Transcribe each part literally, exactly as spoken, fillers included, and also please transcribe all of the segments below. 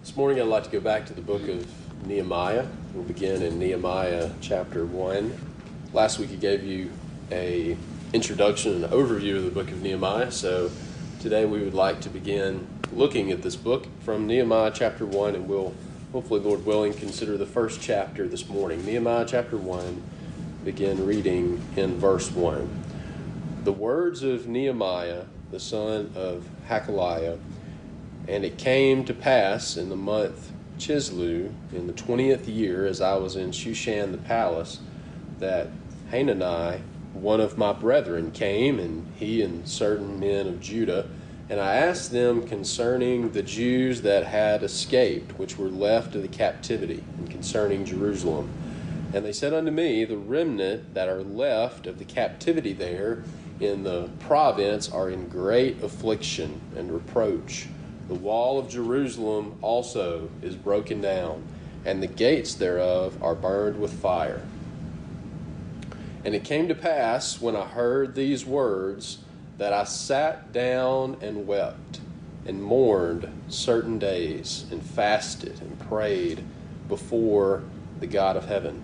This morning I'd like to go back to the book of Nehemiah. We'll begin in Nehemiah chapter one. Last week I gave you an introduction, an overview of the book of Nehemiah. So today we would like to begin looking at this book from Nehemiah chapter one, and we'll hopefully, Lord willing, consider the first chapter this morning. Nehemiah chapter one, begin reading in verse one. The words of Nehemiah, the son of Hakaliah. And it came to pass in the month Chislev, in the twentieth year, as I was in Shushan the palace, that Hanani, one of my brethren, came, and he and certain men of Judah. And I asked them concerning the Jews that had escaped, which were left of the captivity, and concerning Jerusalem. And they said unto me, the remnant that are left of the captivity there in the province are in great affliction and reproach. The wall of Jerusalem also is broken down, and the gates thereof are burned with fire. And it came to pass, when I heard these words, that I sat down and wept, and mourned certain days, and fasted and prayed before the God of heaven.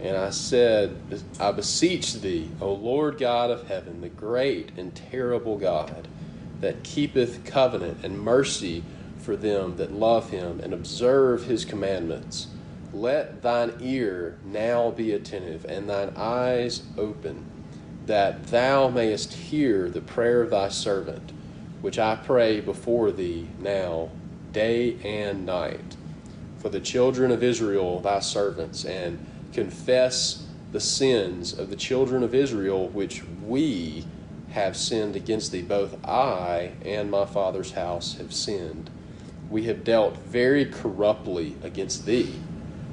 And I said, I beseech thee, O Lord God of heaven, the great and terrible God, that keepeth covenant and mercy for them that love him and observe his commandments. Let thine ear now be attentive and thine eyes open, that thou mayest hear the prayer of thy servant, which I pray before thee now, day and night, for the children of Israel thy servants, and confess the sins of the children of Israel which we have sinned against thee. Both I and my father's house have sinned. We have dealt very corruptly against thee,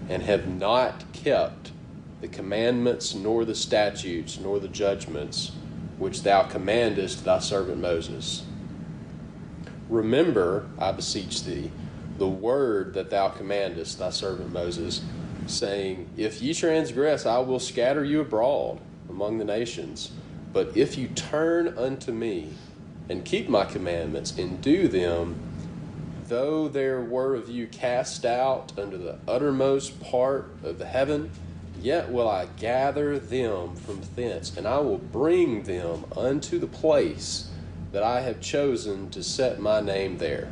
and have not kept the commandments, nor the statutes, nor the judgments, which thou commandest thy servant Moses. Remember, I beseech thee, the word that thou commandest thy servant Moses, saying, if ye transgress, I will scatter you abroad among the nations. But if you turn unto me, and keep my commandments, and do them, though there were of you cast out unto the uttermost part of the heaven, yet will I gather them from thence, and I will bring them unto the place that I have chosen to set my name there.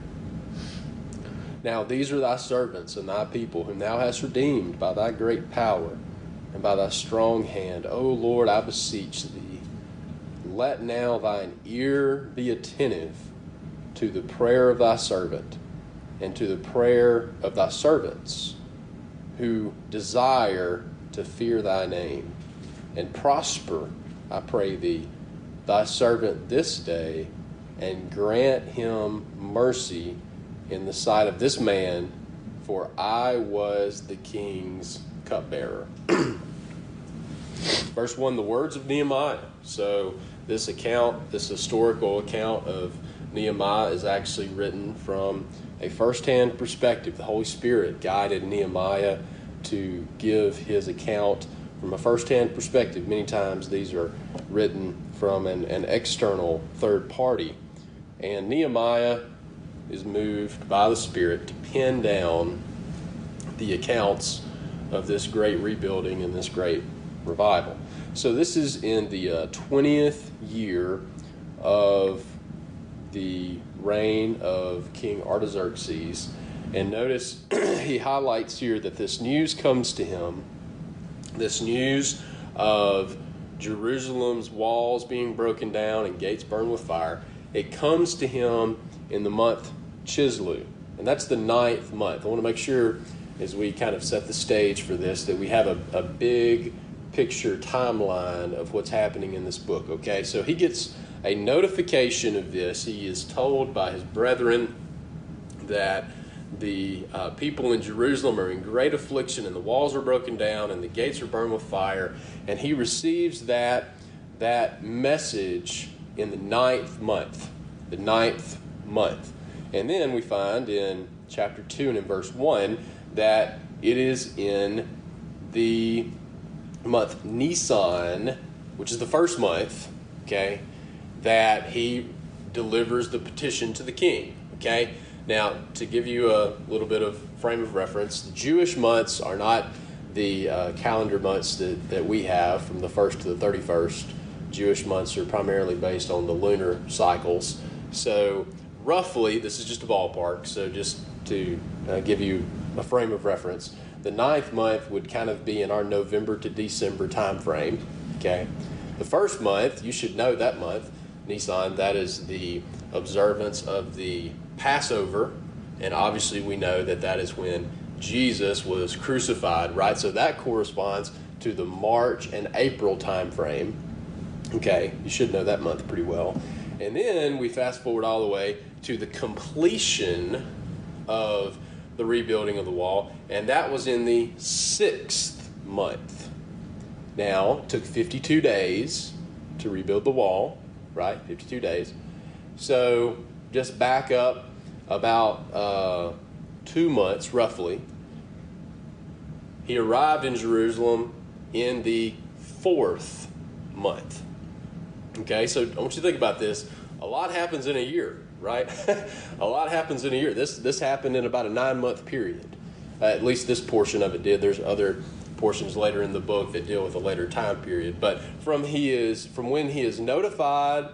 Now these are thy servants and thy people, whom thou hast redeemed by thy great power, and by thy strong hand. O Lord, I beseech thee, let now thine ear be attentive to the prayer of thy servant, and to the prayer of thy servants, who desire to fear thy name, and prosper, I pray thee, thy servant this day, and grant him mercy in the sight of this man, for I was the king's cupbearer. Verse one, the words of Nehemiah. So this account, this historical account of Nehemiah is actually written from a first-hand perspective. The Holy Spirit guided Nehemiah to give his account from a first-hand perspective. Many times these are written from an, an external third party. And Nehemiah is moved by the Spirit to pin down the accounts of this great rebuilding and this great revival. So this is in the uh, twentieth year of the reign of King Artaxerxes. And notice he highlights here that this news comes to him, this news of Jerusalem's walls being broken down and gates burned with fire. It comes to him in the month Chislev, and that's the ninth month. I want to make sure, as we kind of set the stage for this, that we have a, a big picture timeline of what's happening in this book. Okay, so he gets a notification of this. He is told by his brethren that the uh, people in Jerusalem are in great affliction, and the walls are broken down, and the gates are burned with fire. And he receives that that message in the ninth month, the ninth month. And then we find in chapter two and in verse one that it is in the month Nisan, which is the first month, okay, that he delivers the petition to the king, okay? Now, to give you a little bit of frame of reference, the Jewish months are not the uh, calendar months that, that we have from the first to the thirty-first. Jewish months are primarily based on the lunar cycles. So roughly, this is just a ballpark, so just to uh, give you a frame of reference, the ninth month would kind of be in our November to December time frame, okay? The first month, you should know that month, Nisan, that is the observance of the Passover, and obviously we know that that is when Jesus was crucified, right? So that corresponds to the March and April time frame, okay? You should know that month pretty well. And then we fast forward all the way to the completion of the rebuilding of the wall, and that was in the sixth month. Now, it took fifty-two days to rebuild the wall, right? fifty-two days. So just back up about uh, two months, roughly. He arrived in Jerusalem in the fourth month. Okay, so I want you to think about this. A lot happens in a year, right? A lot happens in a year. This this happened in about a nine-month period. Uh, at least this portion of it did. There's other portions later in the book that deal with a later time period. But from he is from when he is notified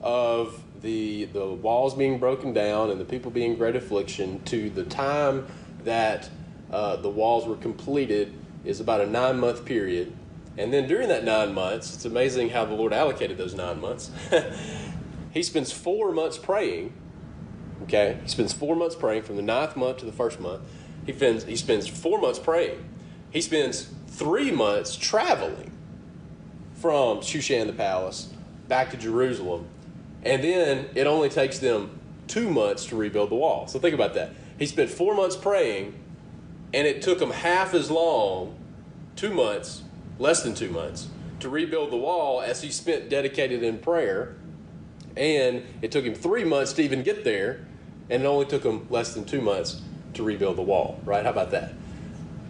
of the the walls being broken down and the people being in great affliction to the time that uh, the walls were completed is about a nine-month period. And then during that nine months, it's amazing how the Lord allocated those nine months. He spends four months praying, okay? He spends four months praying from the ninth month to the first month. He spends, he spends four months praying. He spends three months traveling from Shushan the palace back to Jerusalem. And then it only takes them two months to rebuild the wall. So think about that. He spent four months praying, and it took him half as long, two months, less than two months, to rebuild the wall as he spent dedicated in prayer. And it took him three months to even get there, and it only took him less than two months to rebuild the wall, right? How about that?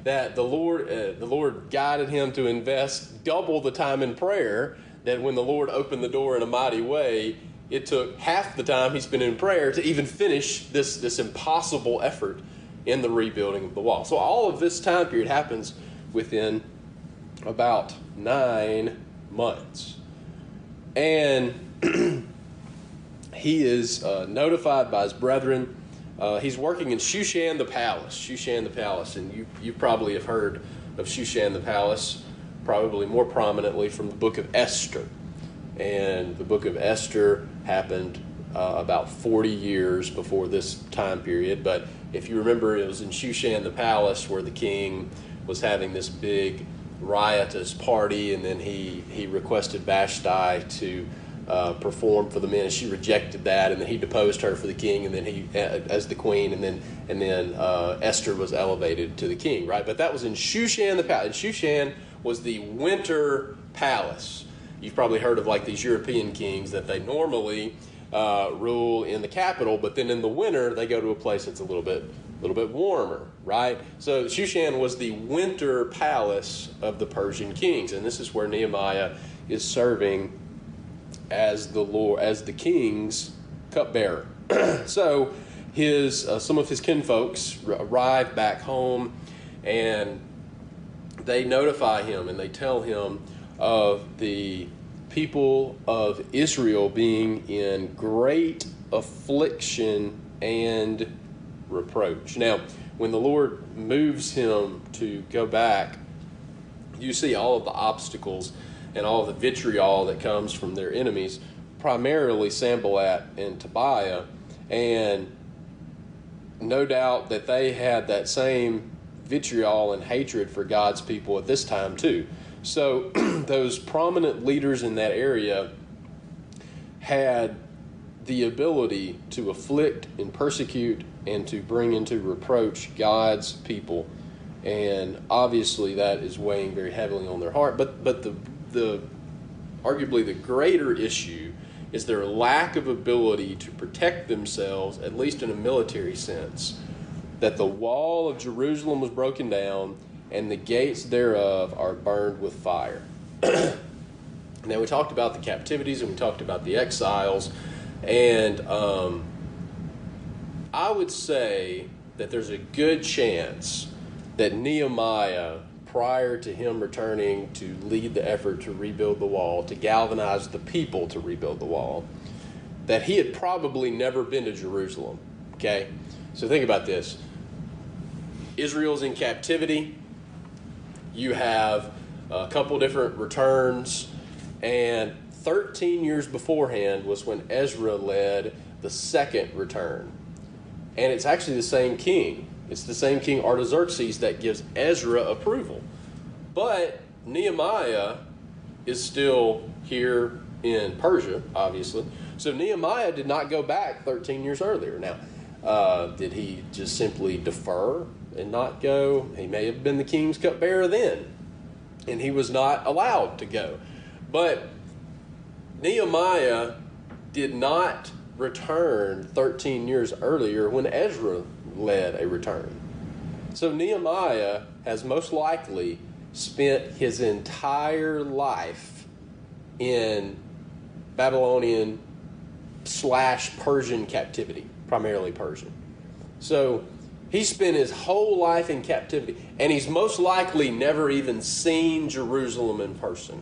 That the Lord uh, the Lord guided him to invest double the time in prayer, that when the Lord opened the door in a mighty way, it took half the time he spent in prayer to even finish this, this impossible effort in the rebuilding of the wall. So all of this time period happens within about nine months. And he is uh, notified by his brethren. Uh, he's working in Shushan the palace. Shushan the palace. And you, you probably have heard of Shushan the palace, probably more prominently from the Book of Esther. And the Book of Esther happened uh, about forty years before this time period. But if you remember, it was in Shushan the palace where the king was having this big riotous party, and then he, he requested Vashti to uh, perform for the men, and she rejected that, and then he deposed her for the king, and then he as the queen, and then and then uh, Esther was elevated to the king, right? But that was in Shushan the palace. And Shushan was the winter palace. You've probably heard of like these European kings that they normally uh, rule in the capital, but then in the winter they go to a place that's a little bit a little bit warmer, right? So Shushan was the winter palace of the Persian kings, and this is where Nehemiah is serving as the Lord, as the king's cupbearer. So his uh, some of his kinfolks arrive back home, and they notify him and they tell him of the people of Israel being in great affliction and reproach. Now, when the Lord moves him to go back, you see all of the obstacles and all the vitriol that comes from their enemies, primarily Sanballat and Tobiah, and no doubt that they had that same vitriol and hatred for God's people at this time too. So those prominent leaders in that area had the ability to afflict and persecute and to bring into reproach God's people. And obviously that is weighing very heavily on their heart. But but the the arguably the greater issue is their lack of ability to protect themselves, at least in a military sense, that the wall of Jerusalem was broken down and the gates thereof are burned with fire. Now, we talked about the captivities and we talked about the exiles, and um, I would say that there's a good chance that Nehemiah, prior to him returning to lead the effort to rebuild the wall, to galvanize the people to rebuild the wall, that he had probably never been to Jerusalem, okay? So think about this. Israel's in captivity. You have a couple different returns, and thirteen years beforehand was when Ezra led the second return. And it's actually the same king. It's the same king Artaxerxes that gives Ezra approval. But Nehemiah is still here in Persia, obviously. So Nehemiah did not go back thirteen years earlier. Now, uh, did he just simply defer and not go? He may have been the king's cupbearer then, and he was not allowed to go. But Nehemiah did not return thirteen years earlier when Ezra led a return. So Nehemiah has most likely spent his entire life in Babylonian slash Persian captivity, primarily Persian. So he spent his whole life in captivity, and he's most likely never even seen Jerusalem in person.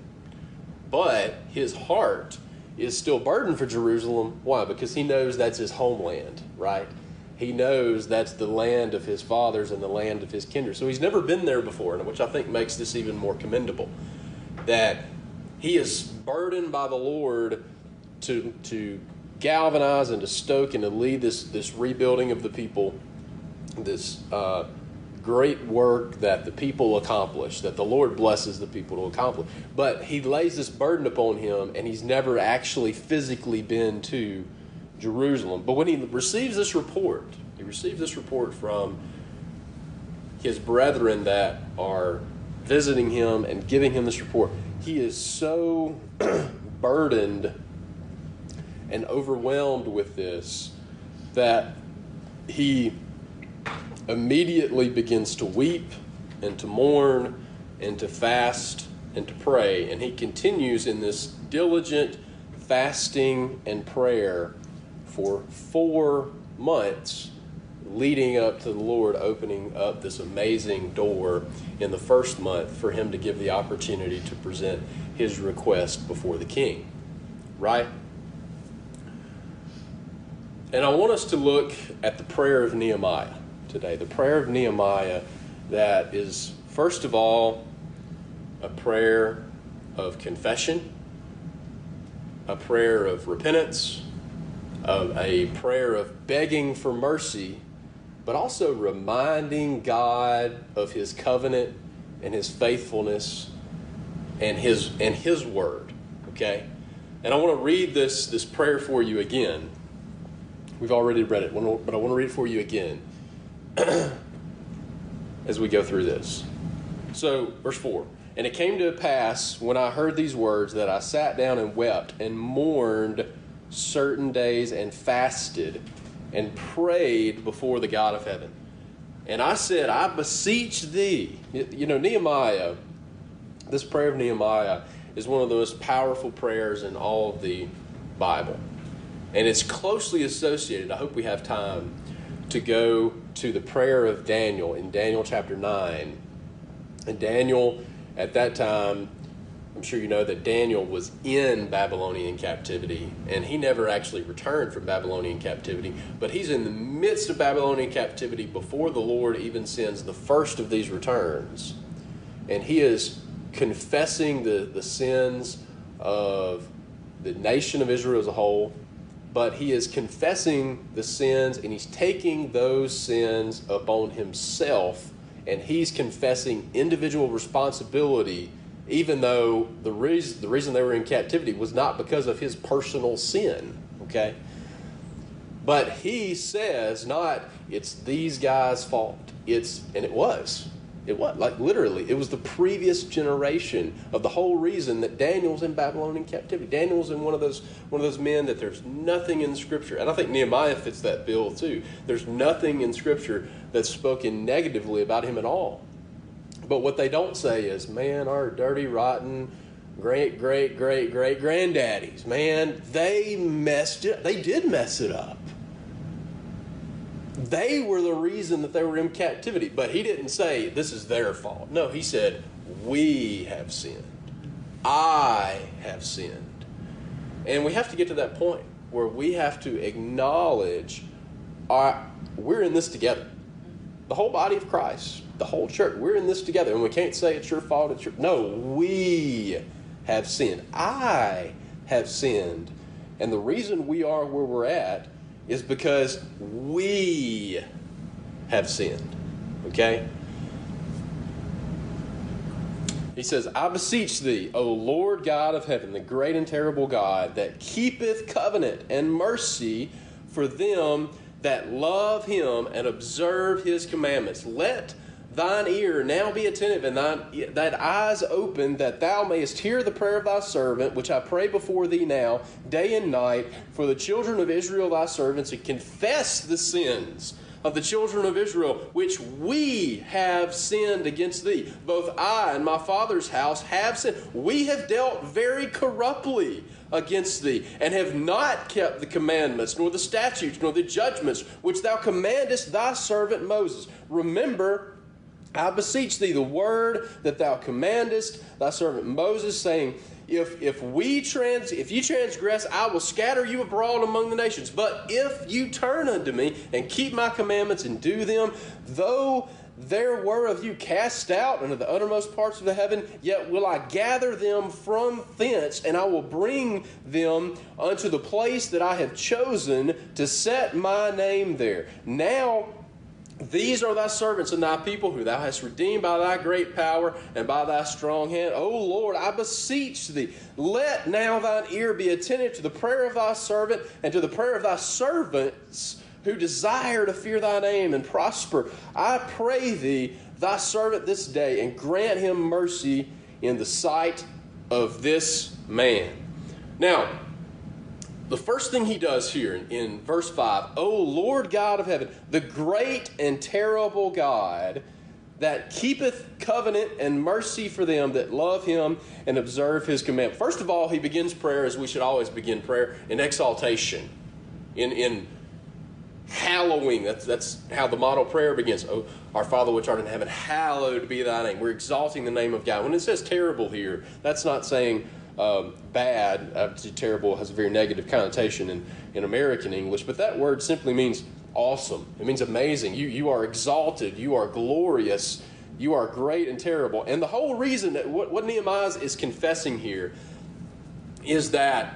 But his heart is still burdened for Jerusalem. Why? Because he knows that's his homeland, right? He knows that's the land of his fathers and the land of his kindred. So he's never been there before, which I think makes this even more commendable, that he is burdened by the Lord to to galvanize and to stoke and to lead this, this rebuilding of the people, this uh, great work that the people accomplish, that the Lord blesses the people to accomplish. But he lays this burden upon him, and he's never actually physically been to Jerusalem. But when he receives this report, he receives this report from his brethren that are visiting him and giving him this report, he is so burdened and overwhelmed with this that he immediately begins to weep and to mourn and to fast and to pray. And he continues in this diligent fasting and prayer for four months leading up to the Lord opening up this amazing door in the first month for him to give the opportunity to present his request before the king, right? And I want us to look at the prayer of Nehemiah today, the prayer of Nehemiah that is, first of all, a prayer of confession, a prayer of repentance, of a prayer of begging for mercy, but also reminding God of his covenant and his faithfulness and his and his word, okay? And I want to read this, this prayer for you again. We've already read it, but I want to read it for you again as we go through this. So, verse four. And it came to pass when I heard these words that I sat down and wept and mourned certain days and fasted and prayed before the God of heaven. And I said, I beseech thee. You know, Nehemiah, this prayer of Nehemiah is one of the most powerful prayers in all of the Bible. And it's closely associated, I hope we have time, to go to the prayer of Daniel in Daniel chapter nine. And Daniel, at that time, I'm sure you know that Daniel was in Babylonian captivity, and he never actually returned from Babylonian captivity, but he's in the midst of Babylonian captivity before the Lord even sends the first of these returns. And he is confessing the, the sins of the nation of Israel as a whole, but he is confessing the sins, and he's taking those sins upon himself, and he's confessing individual responsibility, even though the reason, the reason they were in captivity was not because of his personal sin, okay? But he says not, it's these guys' fault. It's, and it was. It was, like literally, it was the previous generation of the whole reason that Daniel's in Babylonian captivity. Daniel's in one of those one of those men that there's nothing in Scripture, and I think Nehemiah fits that bill too. There's nothing in Scripture that's spoken negatively about him at all. But what they don't say is, man, our dirty, rotten, great, great, great, great granddaddies, man, they messed it. They did mess it up. They were the reason that they were in captivity. But he didn't say, this is their fault. No, he said, we have sinned. I have sinned. And we have to get to that point where we have to acknowledge our, we're in this together. The whole body of Christ, the whole church, we're in this together. And we can't say it's your fault. It's your, no, we have sinned. I have sinned. And the reason we are where we're at is because we have sinned, okay? He says, I beseech thee, O Lord God of heaven, the great and terrible God, that keepeth covenant and mercy for them that love him and observe his commandments. Let thine ear now be attentive and thine that eyes open, that thou mayest hear the prayer of thy servant, which I pray before thee now, day and night, for the children of Israel thy servants, and confess the sins of the children of Israel, which we have sinned against thee. Both I and my father's house have sinned. We have dealt very corruptly against thee, and have not kept the commandments, nor the statutes, nor the judgments, which thou commandest thy servant Moses. Remember, I beseech thee, the word that thou commandest thy servant Moses, saying, if if we trans if you transgress, I will scatter you abroad among the nations. But if you turn unto me and keep my commandments and do them, though there were of you cast out into the uttermost parts of the heaven, yet will I gather them from thence, and I will bring them unto the place that I have chosen to set my name there. Now these are thy servants and thy people, who thou hast redeemed by thy great power and by thy strong hand. O Lord, I beseech thee, let now thine ear be attentive to the prayer of thy servant and to the prayer of thy servants who desire to fear thy name and prosper. I pray thee, thy servant this day, and grant him mercy in the sight of this man. Now, the first thing he does here in, in verse five, O Lord God of heaven, the great and terrible God, that keepeth covenant and mercy for them that love him and observe his command. First of all, he begins prayer, as we should always begin prayer, in exaltation, in in hallowing. That's, that's how the model prayer begins. Oh, our Father which art in heaven, hallowed be thy name. We're exalting the name of God. When it says terrible here, that's not saying Um, bad, uh, terrible has a very negative connotation in, in American English, but that word simply means awesome. It means amazing. You, you are exalted. You are glorious. You are great and terrible. And the whole reason that what, what Nehemiah is confessing here is that,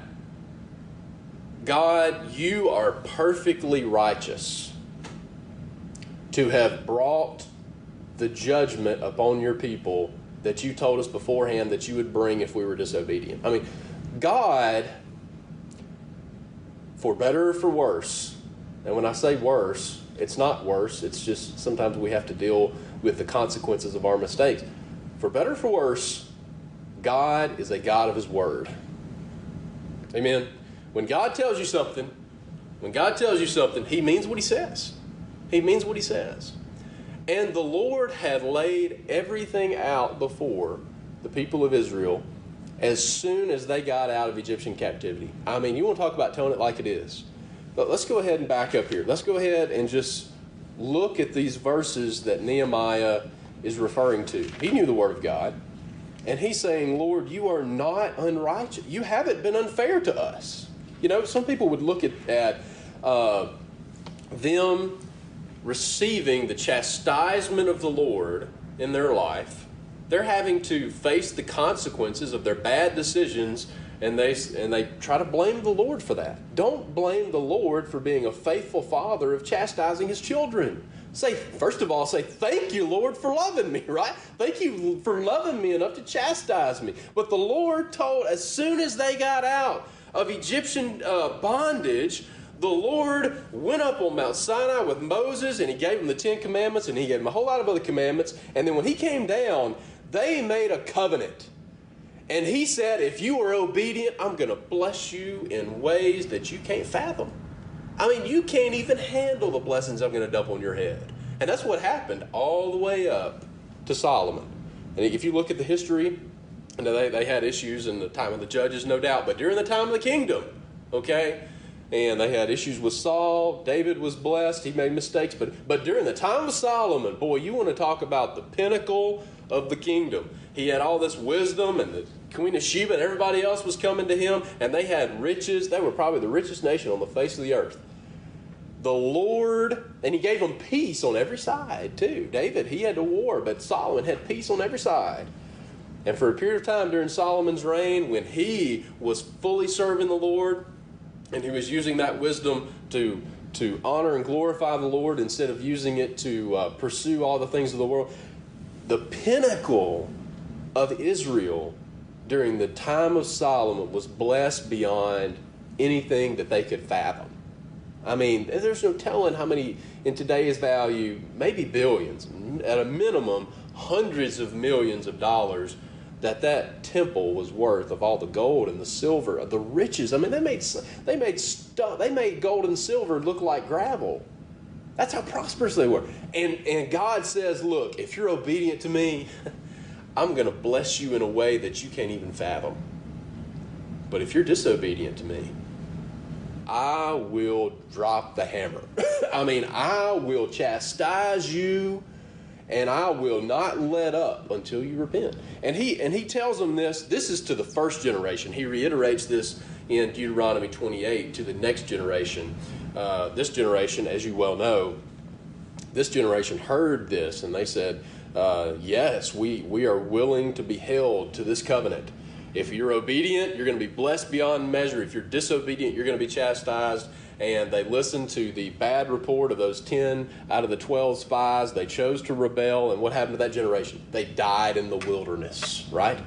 God, you are perfectly righteous to have brought the judgment upon your people that you told us beforehand that you would bring if we were disobedient. I mean, God, for better or for worse, and when I say worse, it's not worse, it's just sometimes we have to deal with the consequences of our mistakes. For better or for worse, God is a God of his word. Amen? When God tells you something, when God tells you something, he means what he says. He means what he says. And the Lord had laid everything out before the people of Israel as soon as they got out of Egyptian captivity. I mean, you want to talk about telling it like it is. But let's go ahead and back up here. Let's go ahead and just look at these verses that Nehemiah is referring to. He knew the Word of God. And he's saying, Lord, you are not unrighteous. You haven't been unfair to us. You know, some people would look at, at uh, them receiving the chastisement of the Lord in their life. They're having to face the consequences of their bad decisions, and they and they try to blame the Lord for that. Don't blame the Lord for being a faithful father of chastising his children. Say, first of all, say, thank you, Lord, for loving me, right? Thank you for loving me enough to chastise me. But the Lord told, as soon as they got out of Egyptian uh, bondage, The Lord went up on Mount Sinai with Moses, and he gave him the Ten Commandments, and he gave him a whole lot of other commandments. And then when he came down, they made a covenant. And he said, if you are obedient, I'm going to bless you in ways that you can't fathom. I mean, you can't even handle the blessings I'm going to dump on your head. And that's what happened all the way up to Solomon. And if you look at the history, you know, they, they had issues in the time of the judges, no doubt, but during the time of the kingdom, okay? And they had issues with Saul. David was blessed. He made mistakes. But, but during the time of Solomon, boy, you want to talk about the pinnacle of the kingdom. He had all this wisdom, and the Queen of Sheba and everybody else was coming to him, and they had riches. They were probably the richest nation on the face of the earth. The Lord, and he gave them peace on every side, too. David, he had to war, but Solomon had peace on every side. And for a period of time during Solomon's reign, when he was fully serving the Lord, and he was using that wisdom to, to honor and glorify the Lord instead of using it to uh, pursue all the things of the world. The pinnacle of Israel during the time of Solomon was blessed beyond anything that they could fathom. I mean, there's no telling how many in today's value, maybe billions, at a minimum, hundreds of millions of dollars that that temple was worth, of all the gold and the silver, of the riches. I mean, they made they made stuff. They made gold and silver look like gravel. That's how prosperous they were. And and God says, look, if you're obedient to me, I'm going to bless you in a way that you can't even fathom. But if you're disobedient to me, I will drop the hammer. I mean, I will chastise you, and I will not let up until you repent. And he and he tells them this. This is to the first generation. He reiterates this in Deuteronomy twenty-eight to the next generation. Uh, this generation, as you well know, this generation heard this, and they said, uh, yes, we, we are willing to be held to this covenant. If you're obedient, you're going to be blessed beyond measure. If you're disobedient, you're going to be chastised. And they listened to the bad report of those ten out of the twelve spies. They chose to rebel. And what happened to that generation? They died in the wilderness, right?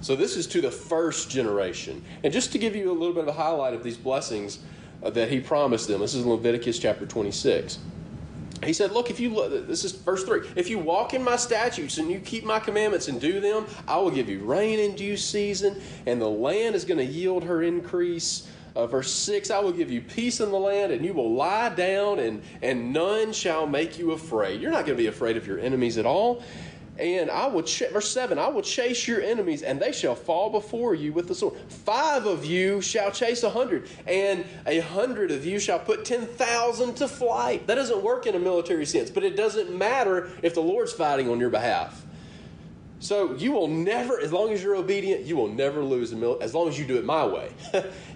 So this is to the first generation. And just to give you a little bit of a highlight of these blessings that he promised them, this is Leviticus chapter twenty-six. He said, look, if you look, this is verse three. If you walk in my statutes and you keep my commandments and do them, I will give you rain in due season, and the land is going to yield her increase. Uh, verse six, I will give you peace in the land, and you will lie down, and, and none shall make you afraid. You're not going to be afraid of your enemies at all. And I will, ch- verse seven, I will chase your enemies, and they shall fall before you with the sword. Five of you shall chase a hundred, and a hundred of you shall put ten thousand to flight. That doesn't work in a military sense, but it doesn't matter if the Lord's fighting on your behalf. So you will never, as long as you're obedient, you will never lose, a mil- as long as you do it my way,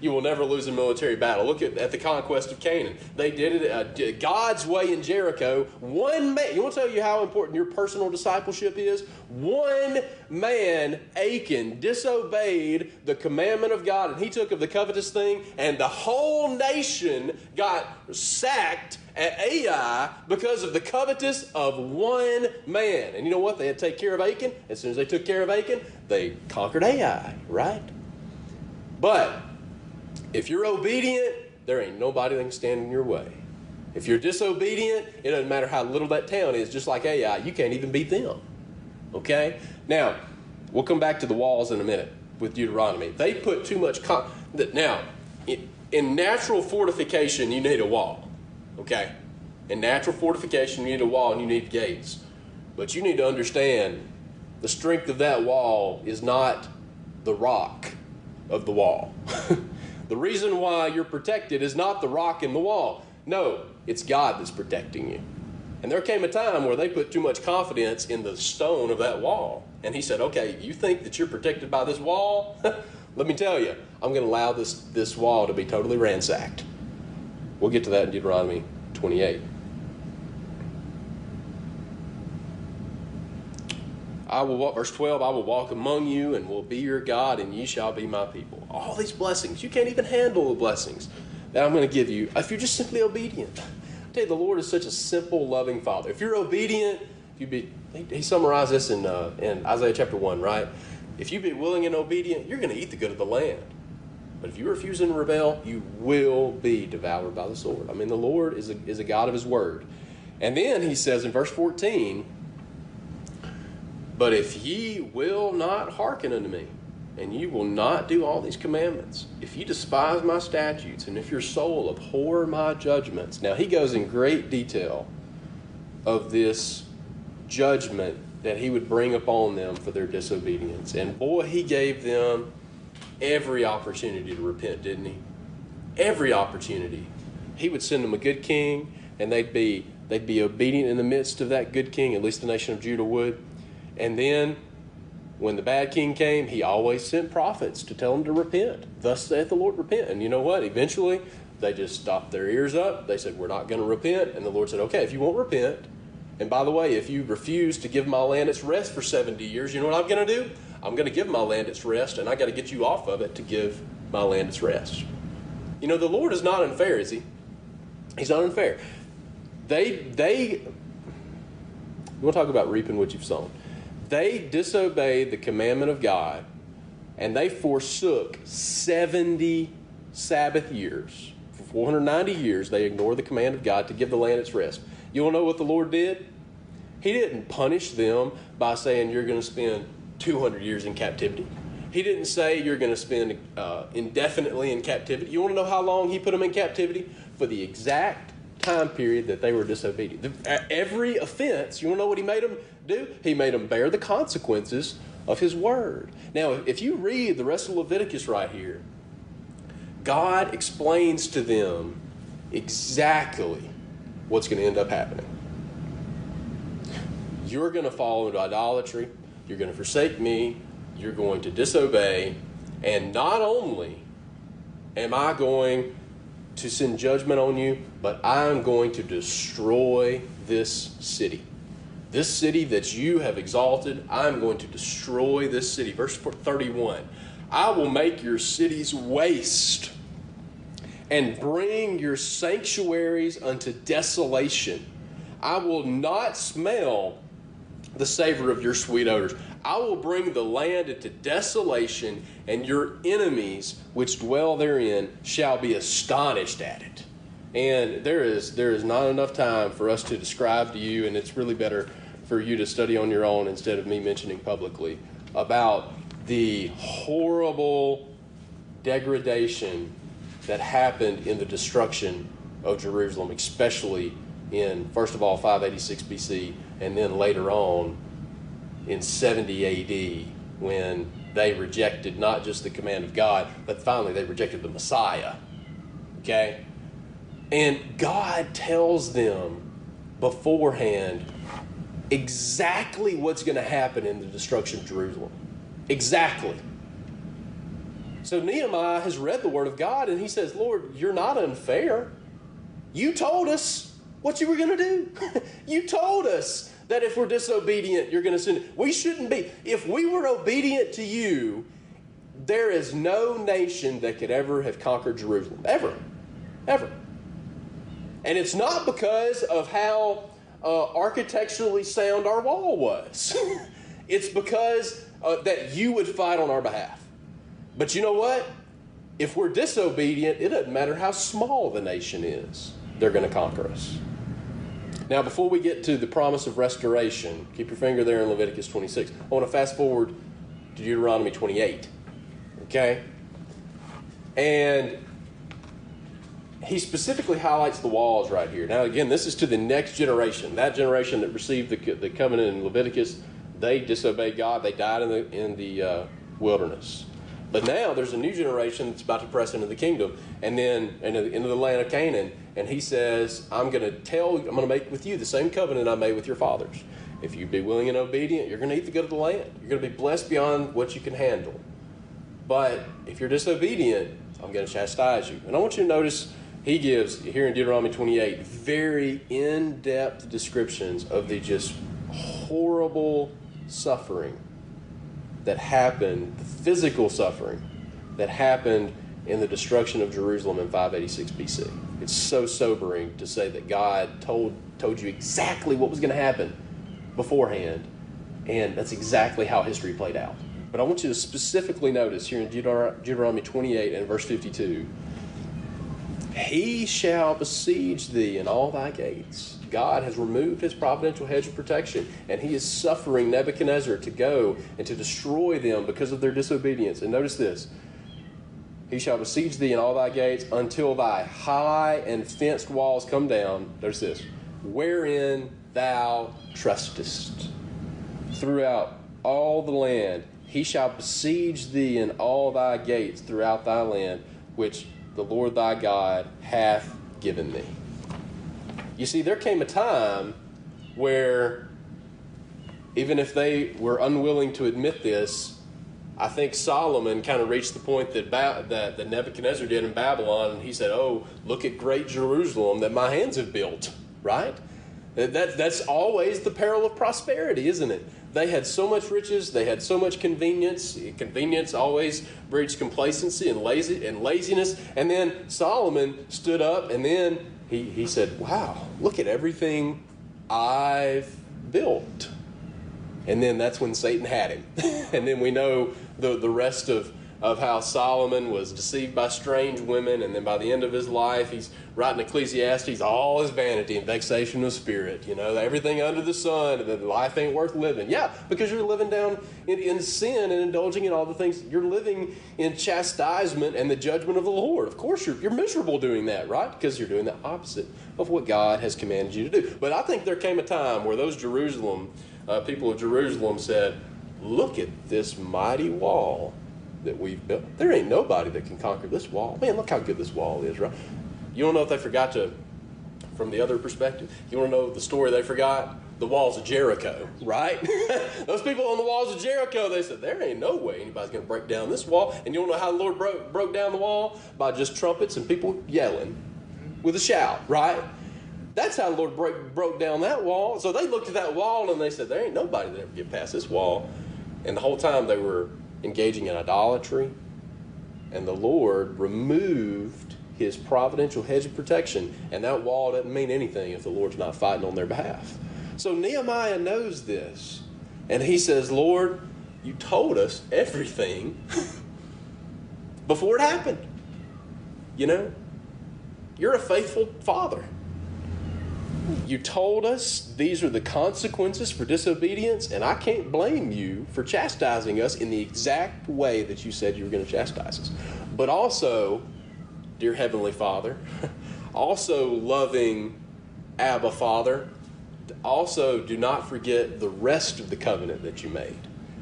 you will never lose a military battle. Look at, at the conquest of Canaan. They did it uh, God's way in Jericho. One man, you want to tell you how important your personal discipleship is? One man, Achan, disobeyed the commandment of God, and he took of the covetous thing, and the whole nation got sacked at Ai because of the covetous of one man. And you know what? They had to take care of Achan. As soon as they took care of Achan, they conquered Ai, right? But if you're obedient, there ain't nobody that can stand in your way. If you're disobedient, it doesn't matter how little that town is. Just like Ai, you can't even beat them, okay? Now, we'll come back to the walls in a minute with Deuteronomy. They put too much... Con- now, in natural fortification, you need a wall. Okay, in natural fortification, you need a wall and you need gates. But you need to understand the strength of that wall is not the rock of the wall. The reason why you're protected is not the rock in the wall. No, it's God that's protecting you. And there came a time where they put too much confidence in the stone of that wall. And he said, okay, you think that you're protected by this wall? Let me tell you, I'm going to allow this, this wall to be totally ransacked. We'll get to that in Deuteronomy twenty-eight. I will walk, verse twelve, I will walk among you and will be your God, and ye shall be my people. All these blessings. You can't even handle the blessings that I'm going to give you if you're just simply obedient. I tell you, the Lord is such a simple, loving Father. If you're obedient, if you be, he summarized this in, uh, in Isaiah chapter one, right? If you be willing and obedient, you're going to eat the good of the land. But if you refuse and rebel, you will be devoured by the sword. I mean, the Lord is a, is a God of his word. And then he says in verse fourteen, but if ye will not hearken unto me, and ye will not do all these commandments, if ye despise my statutes, and if your soul abhor my judgments. Now he goes in great detail of this judgment that he would bring upon them for their disobedience. And boy, he gave them every opportunity to repent, didn't he? Every opportunity. He would send them a good king, and they'd be they'd be obedient in the midst of that good king, at least the nation of Judah would. And then when the bad king came, he always sent prophets to tell them to repent. Thus saith the Lord, repent. And you know what? Eventually, they just stopped their ears up. They said, we're not going to repent. And the Lord said, okay, if you won't repent, and by the way, if you refuse to give my land its rest for seventy years, you know what I'm going to do? I'm going to give my land its rest, and I got to get you off of it to give my land its rest. You know, the Lord is not unfair, is he? He's not unfair. They, they, we'll talk about reaping what you've sown. They disobeyed the commandment of God, and they forsook seventy Sabbath years. For four hundred ninety years, they ignored the command of God to give the land its rest. You want to know what the Lord did? He didn't punish them by saying you're going to spend two hundred years in captivity. He didn't say you're going to spend uh, indefinitely in captivity. You want to know how long he put them in captivity? For the exact time period that they were disobedient. The, every offense, you want to know what he made them do? He made them bear the consequences of his word. Now, if you read the rest of Leviticus right here, God explains to them exactly what's going to end up happening. You're going to fall into idolatry. You're going to forsake me. You're going to disobey. And not only am I going to send judgment on you, but I'm going to destroy this city. This city that you have exalted, I'm going to destroy this city. Verse thirty-one, I will make your cities waste and bring your sanctuaries unto desolation. I will not smell the savor of your sweet odors. I will bring the land into desolation, and your enemies which dwell therein shall be astonished at it. And there is there is not enough time for us to describe to you, and it's really better for you to study on your own instead of me mentioning publicly, about the horrible degradation that happened in the destruction of Jerusalem, especially in, first of all, five eighty-six B C, and then later on in seventy A D, when they rejected not just the command of God, but finally they rejected the Messiah. Okay? And God tells them beforehand exactly what's going to happen in the destruction of Jerusalem. Exactly. So Nehemiah has read the word of God, and he says, Lord, you're not unfair. You told us what you were going to do. You told us that if we're disobedient, you're going to sin. We shouldn't be. If we were obedient to you, there is no nation that could ever have conquered Jerusalem. Ever. Ever. And it's not because of how uh, architecturally sound our wall was. It's because uh, that you would fight on our behalf. But you know what? If we're disobedient, it doesn't matter how small the nation is. They're going to conquer us. Now, before we get to the promise of restoration, keep your finger there in Leviticus twenty-six. I want to fast forward to Deuteronomy twenty-eight. Okay? And he specifically highlights the walls right here. Now, again, this is to the next generation. That generation that received the, the covenant in Leviticus, they disobeyed God. They died in the, in the uh, wilderness. But now there's a new generation that's about to press into the kingdom and then into, into the land of Canaan. And he says, I'm going to tell, I'm going to make with you the same covenant I made with your fathers. If you be willing and obedient, you're going to eat the good of the land. You're going to be blessed beyond what you can handle. But if you're disobedient, I'm going to chastise you. And I want you to notice he gives, here in Deuteronomy twenty-eight, very in-depth descriptions of the just horrible suffering that happened, the physical suffering that happened in the destruction of Jerusalem in five eighty-six B C. It's so sobering to say that God told told you exactly what was going to happen beforehand, and that's exactly how history played out. But I want you to specifically notice here in Deuter- Deuteronomy twenty-eight and verse fifty-two. He shall besiege thee in all thy gates. God has removed his providential hedge of protection, and he is suffering Nebuchadnezzar to go and to destroy them because of their disobedience. And notice this. He shall besiege thee in all thy gates until thy high and fenced walls come down. Notice this. Wherein thou trustest. Throughout all the land, he shall besiege thee in all thy gates throughout thy land, which the Lord thy God hath given thee. You see, there came a time where, even if they were unwilling to admit this, I think Solomon kind of reached the point that, ba- that, that Nebuchadnezzar did in Babylon, and he said, oh, look at great Jerusalem that my hands have built, right? That, that that's always the peril of prosperity, isn't it? They had so much riches. They had so much convenience. Convenience always breeds complacency and lazy and laziness. And then Solomon stood up, and then he, he said, wow, look at everything I've built. And then that's when Satan had him. And then we know the, the rest of, of how Solomon was deceived by strange women. And then by the end of his life, he's writing Ecclesiastes, all his vanity and vexation of spirit. You know, everything under the sun, that life ain't worth living. Yeah, because you're living down in, in sin and indulging in all the things. You're living in chastisement and the judgment of the Lord. Of course, you're, you're miserable doing that, right? Because you're doing the opposite of what God has commanded you to do. But I think there came a time where those Jerusalem Uh, people of Jerusalem said, look at this mighty wall that we've built. There ain't nobody that can conquer this wall. Man, look how good this wall is, right? You want to know if they forgot to, from the other perspective, you want to know the story they forgot? The walls of Jericho, right? Those people on the walls of Jericho, they said, there ain't no way anybody's going to break down this wall. And you want to know how the Lord broke, broke down the wall? By just trumpets and people yelling with a shout, right? That's how the Lord break, broke down that wall. So they looked at that wall and they said, there ain't nobody that ever get past this wall. And the whole time they were engaging in idolatry. And the Lord removed his providential hedge of protection. And that wall doesn't mean anything if the Lord's not fighting on their behalf. So Nehemiah knows this. And he says, Lord, you told us everything before it happened. You know, you're a faithful father. You told us these are the consequences for disobedience, and I can't blame you for chastising us in the exact way that you said you were going to chastise us. But also, dear Heavenly Father, also loving Abba Father, also do not forget the rest of the covenant that you made.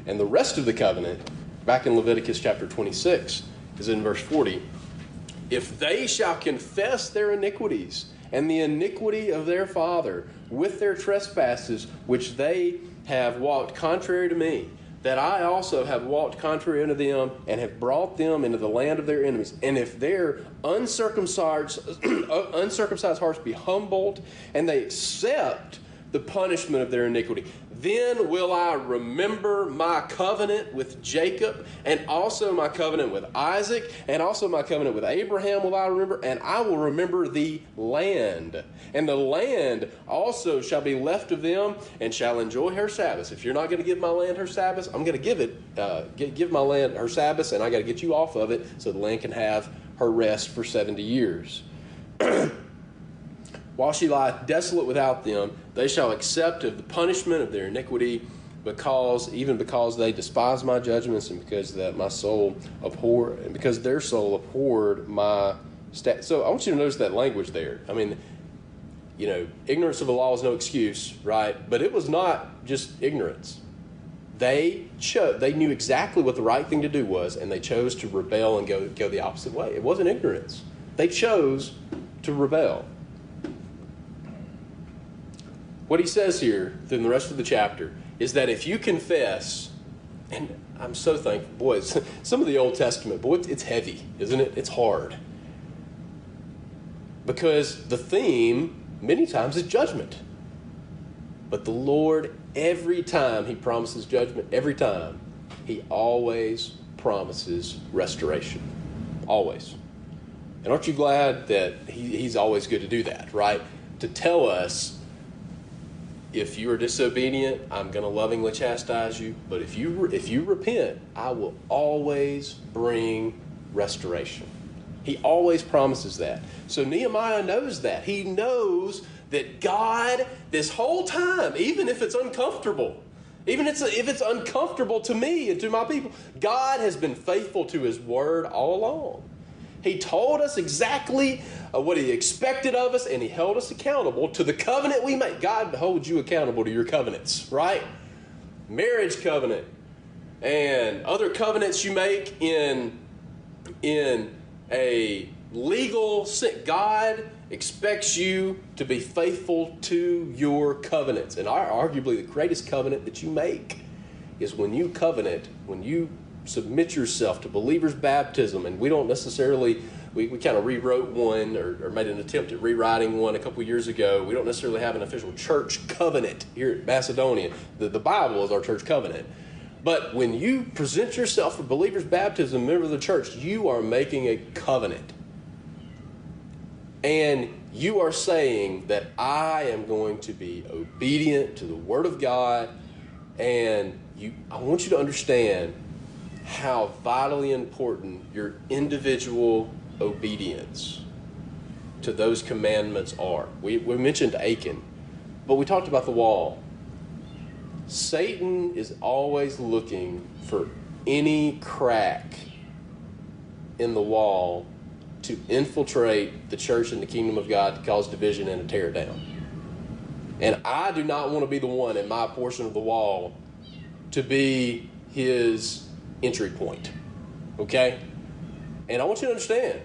And the rest of the covenant, back in Leviticus chapter twenty-six, is in verse forty. If they shall confess their iniquities, and the iniquity of their father with their trespasses, which they have walked contrary to me, that I also have walked contrary unto them, and have brought them into the land of their enemies. And if their uncircumcised, uncircumcised hearts be humbled, and they accept the punishment of their iniquity, then will I remember my covenant with Jacob, and also my covenant with Isaac, and also my covenant with Abraham will I remember, and I will remember the land. And the land also shall be left of them, and shall enjoy her Sabbaths. If you're not going to give my land her Sabbaths, I'm going to give it, uh, give my land her Sabbaths, and I got to get you off of it so the land can have her rest for seventy years. While she lieth desolate without them, they shall accept of the punishment of their iniquity, because even because they despise my judgments, and because that my soul abhor, and because their soul abhorred my stat. So I want you to notice that language there. I mean, you know, ignorance of the law is no excuse, right? But it was not just ignorance. They chose. They knew exactly what the right thing to do was, and they chose to rebel and go go the opposite way. It wasn't ignorance. They chose to rebel. What he says here through the rest of the chapter is that if you confess, and I'm so thankful, boy, some of the Old Testament, boy, it's heavy, isn't it? It's hard. Because the theme many times is judgment. But the Lord, every time he promises judgment, every time, he always promises restoration. Always. And aren't you glad that he, he's always good to do that, right? To tell us if you are disobedient, I'm going to lovingly chastise you. But if you if you repent, I will always bring restoration. He always promises that. So Nehemiah knows that. He knows that God, this whole time, even if it's uncomfortable, even if it's, if it's uncomfortable to me and to my people, God has been faithful to his word all along. He told us exactly what he expected of us, and he held us accountable to the covenant we make. God holds you accountable to your covenants, right? Marriage covenant and other covenants you make in, in a legal sense. God expects you to be faithful to your covenants. And arguably the greatest covenant that you make is when you covenant, when you submit yourself to believers' baptism. And we don't necessarily, we, we kind of rewrote one or, or made an attempt at rewriting one a couple years ago. We don't necessarily have an official church covenant here at Macedonia. The, the Bible is our church covenant. But when you present yourself for believers' baptism, member of the church, you are making a covenant. And you are saying that I am going to be obedient to the Word of God. And you, I want you to understand how vitally important your individual obedience to those commandments are. We, we mentioned Achan, but we talked about the wall. Satan is always looking for any crack in the wall to infiltrate the church and the kingdom of God, to cause division and to tear it down. And I do not want to be the one in my portion of the wall to be his entry point, okay? And I want you to understand,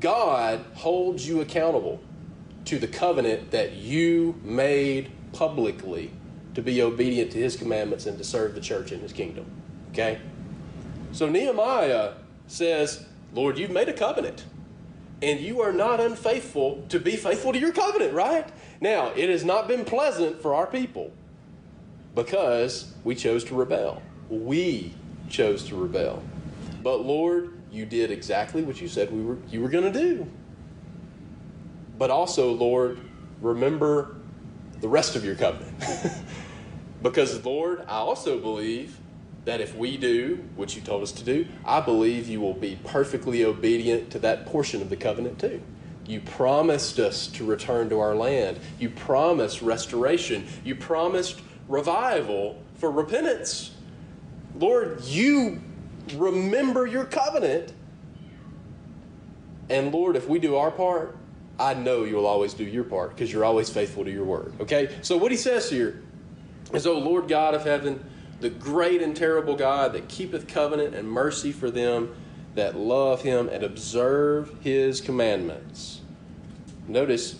God holds you accountable to the covenant that you made publicly to be obedient to his commandments and to serve the church in his kingdom, okay? So Nehemiah says, Lord, you've made a covenant, and you are not unfaithful to be faithful to your covenant, right? Now, it has not been pleasant for our people because we chose to rebel. We chose to rebel. But Lord, you did exactly what you said we were you were going to do. But also, Lord, remember the rest of your covenant. Because, Lord, I also believe that if we do what you told us to do, I believe you will be perfectly obedient to that portion of the covenant too. You promised us to return to our land. You promised restoration. You promised revival for repentance. Lord, you remember your covenant. And Lord, if we do our part, I know you'll always do your part because you're always faithful to your word. Okay? So what he says here is, O Lord God of heaven, the great and terrible God that keepeth covenant and mercy for them that love him and observe his commandments. Notice,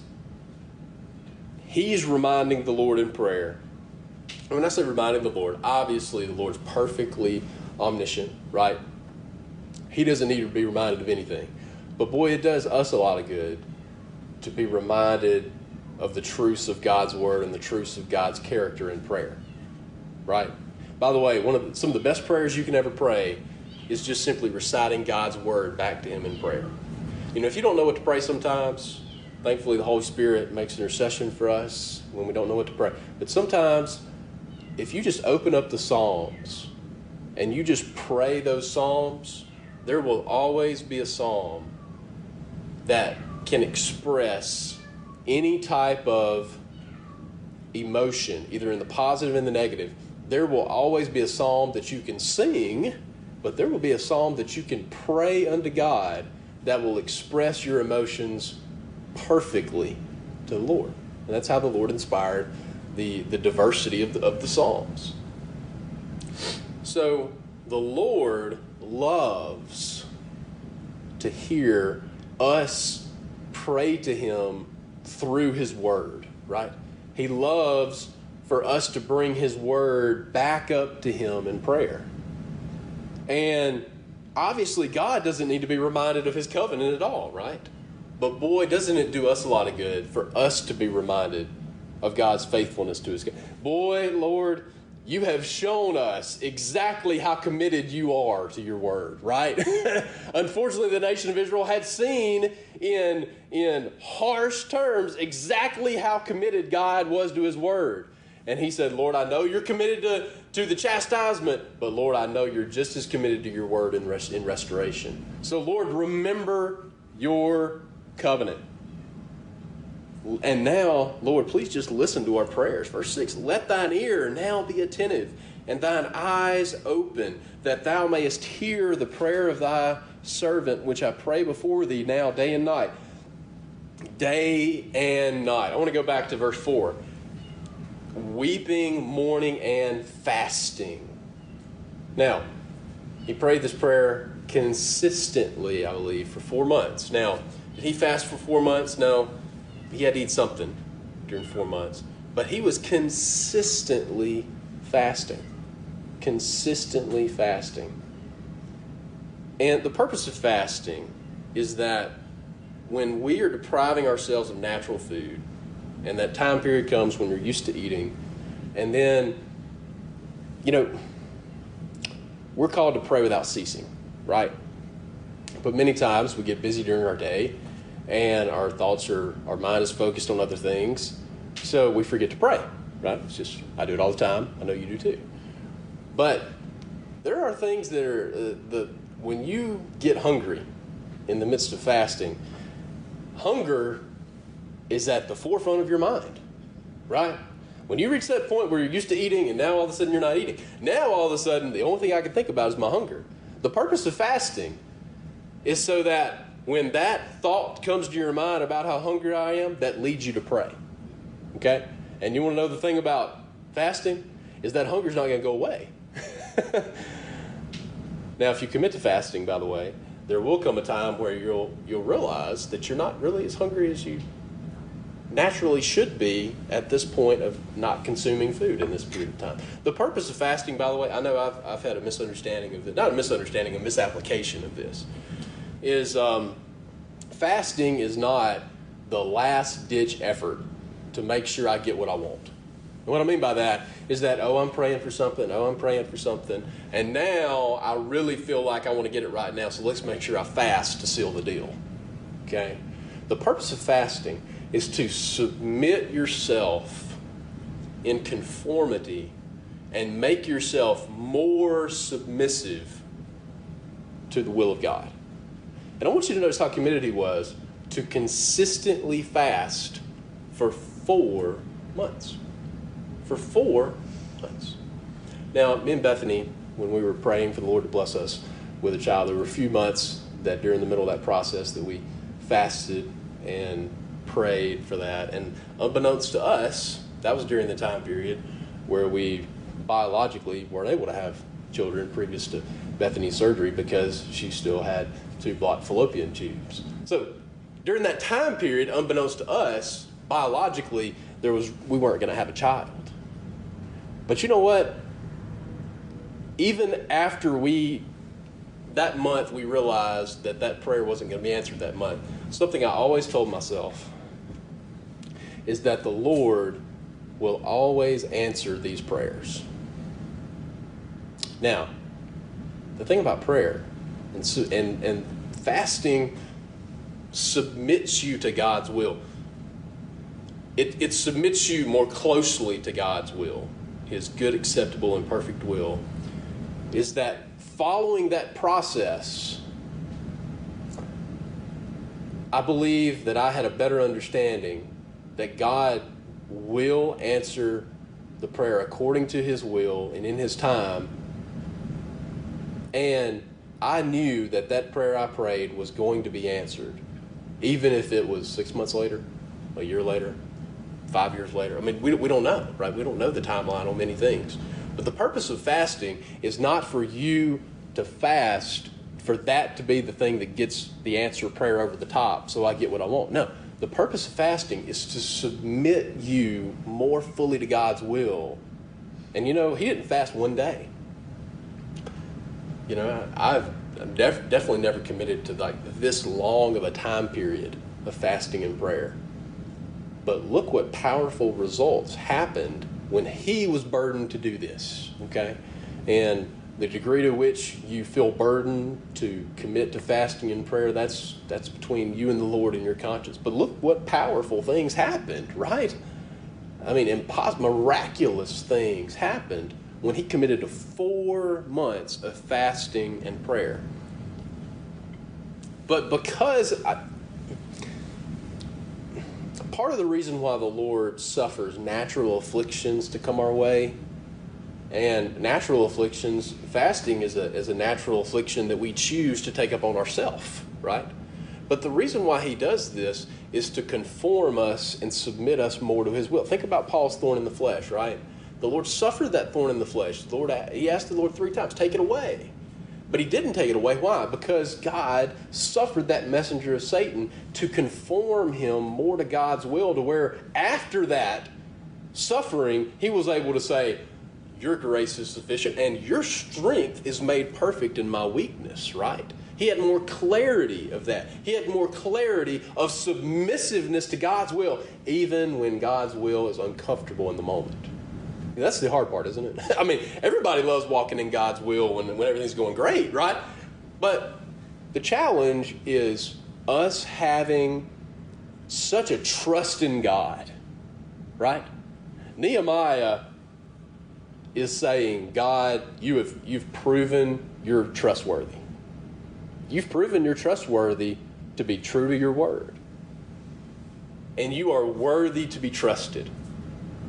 he's reminding the Lord in prayer. When I say reminding the Lord, obviously the Lord's perfectly omniscient, right? He doesn't need to be reminded of anything. But boy, it does us a lot of good to be reminded of the truths of God's word and the truths of God's character in prayer, right? By the way, one of the, some of the best prayers you can ever pray is just simply reciting God's word back to him in prayer. You know, if you don't know what to pray sometimes, thankfully the Holy Spirit makes intercession for us when we don't know what to pray. But sometimes, if you just open up the Psalms and you just pray those Psalms, there will always be a Psalm that can express any type of emotion, either in the positive and the negative. There will always be a Psalm that you can sing, but there will be a Psalm that you can pray unto God that will express your emotions perfectly to the Lord. And that's how the Lord inspired The, the diversity of the, of the Psalms. So the Lord loves to hear us pray to him through his word, right? He loves for us to bring his word back up to him in prayer. And obviously God doesn't need to be reminded of his covenant at all, right? But boy, doesn't it do us a lot of good for us to be reminded of God's faithfulness to his God. Boy, Lord, you have shown us exactly how committed you are to your word, right? Unfortunately, the nation of Israel had seen in, in harsh terms exactly how committed God was to his word. And he said, Lord, I know you're committed to, to the chastisement, but Lord, I know you're just as committed to your word in, res- in restoration. So Lord, remember your covenant. And now, Lord, please just listen to our prayers. Verse six, let thine ear now be attentive and thine eyes open, that thou mayest hear the prayer of thy servant, which I pray before thee now day and night. Day and night. I want to go back to verse four. Weeping, mourning, and fasting. Now, he prayed this prayer consistently, I believe, for four months. Now, did he fast for four months? No. He had to eat something during four months. But he was consistently fasting. Consistently fasting. And the purpose of fasting is that when we are depriving ourselves of natural food, and that time period comes when we're used to eating, and then, you know, we're called to pray without ceasing, right? But many times we get busy during our day, and our thoughts are, our mind is focused on other things, so we forget to pray, right? It's just, I do it all the time. I know you do too. But there are things that are, uh, the when you get hungry in the midst of fasting, hunger is at the forefront of your mind, right? When you reach that point where you're used to eating and now all of a sudden you're not eating, now all of a sudden the only thing I can think about is my hunger. The purpose of fasting is so that when that thought comes to your mind about how hungry I am, that leads you to pray, okay? And you want to know the thing about fasting is that hunger's not going to go away. Now, if you commit to fasting, by the way, there will come a time where you'll you'll realize that you're not really as hungry as you naturally should be at this point of not consuming food in this period of time. The purpose of fasting, by the way, I know I've I've had a misunderstanding of it, not a misunderstanding, a misapplication of this. Is um, fasting is not the last-ditch effort to make sure I get what I want. And what I mean by that is that, oh, I'm praying for something, oh, I'm praying for something, and now I really feel like I want to get it right now, so let's make sure I fast to seal the deal, okay? The purpose of fasting is to submit yourself in conformity and make yourself more submissive to the will of God. And I want you to notice how committed he was to consistently fast for four months. For four months. Now, me and Bethany, when we were praying for the Lord to bless us with a child, there were a few months that during the middle of that process that we fasted and prayed for that. And unbeknownst to us, that was during the time period where we biologically weren't able to have children previous to Bethany's surgery because she still had two blocked fallopian tubes. So during that time period, unbeknownst to us, biologically, there was we weren't going to have a child. But you know what? Even after we, that month, we realized that that prayer wasn't going to be answered that month. Something I always told myself is that the Lord will always answer these prayers. Now, the thing about prayer and, and and fasting submits you to God's will. It it submits you more closely to God's will, his good, acceptable, and perfect will, is that following that process, I believe that I had a better understanding that God will answer the prayer according to his will and in his time. And I knew that that prayer I prayed was going to be answered, even if it was six months later, a year later, five years later. I mean, we we don't know, right? We don't know the timeline on many things. But the purpose of fasting is not for you to fast for that to be the thing that gets the answer prayer over the top so I get what I want. No, the purpose of fasting is to submit you more fully to God's will. And, you know, he didn't fast one day. You know, I've I'm def- definitely never committed to like this long of a time period of fasting and prayer. But look what powerful results happened when he was burdened to do this, okay? And the degree to which you feel burdened to commit to fasting and prayer, that's that's between you and the Lord and your conscience. But look what powerful things happened, right? I mean, impos- miraculous things happened when he committed to four months of fasting and prayer. But because I, part of the reason why the Lord suffers natural afflictions to come our way, and natural afflictions, fasting is a is a natural affliction that we choose to take up on ourselves, right? But the reason why he does this is to conform us and submit us more to his will. Think about Paul's thorn in the flesh, right? The Lord suffered that thorn in the flesh. The Lord, he asked the Lord three times, take it away. But he didn't take it away. Why? Because God suffered that messenger of Satan to conform him more to God's will, to where after that suffering, he was able to say, your grace is sufficient, and your strength is made perfect in my weakness, right? He had more clarity of that. He had more clarity of submissiveness to God's will, even when God's will is uncomfortable in the moment. That's the hard part, isn't it? I mean, everybody loves walking in God's will when, when everything's going great, right? But the challenge is us having such a trust in God, right? Nehemiah is saying, God, you have you've proven you're trustworthy. You've proven you're trustworthy to be true to your word. And you are worthy to be trusted.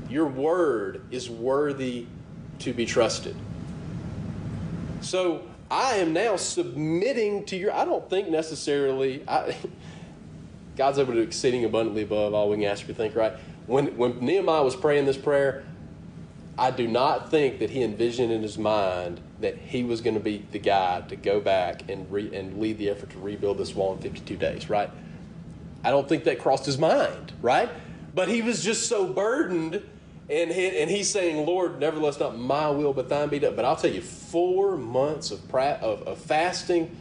Your word is worthy to be trusted. So I am now submitting to your, I don't think necessarily, I, God's able to do exceeding abundantly above all we can ask or think, right? When, when Nehemiah was praying this prayer, I do not think that he envisioned in his mind that he was going to be the guy to go back and re, and lead the effort to rebuild this wall in fifty-two days, right? I don't think that crossed his mind, right? But he was just so burdened, and he, and he's saying, Lord, nevertheless, not my will, but thine be done. But I'll tell you, four months of, pra- of, of fasting,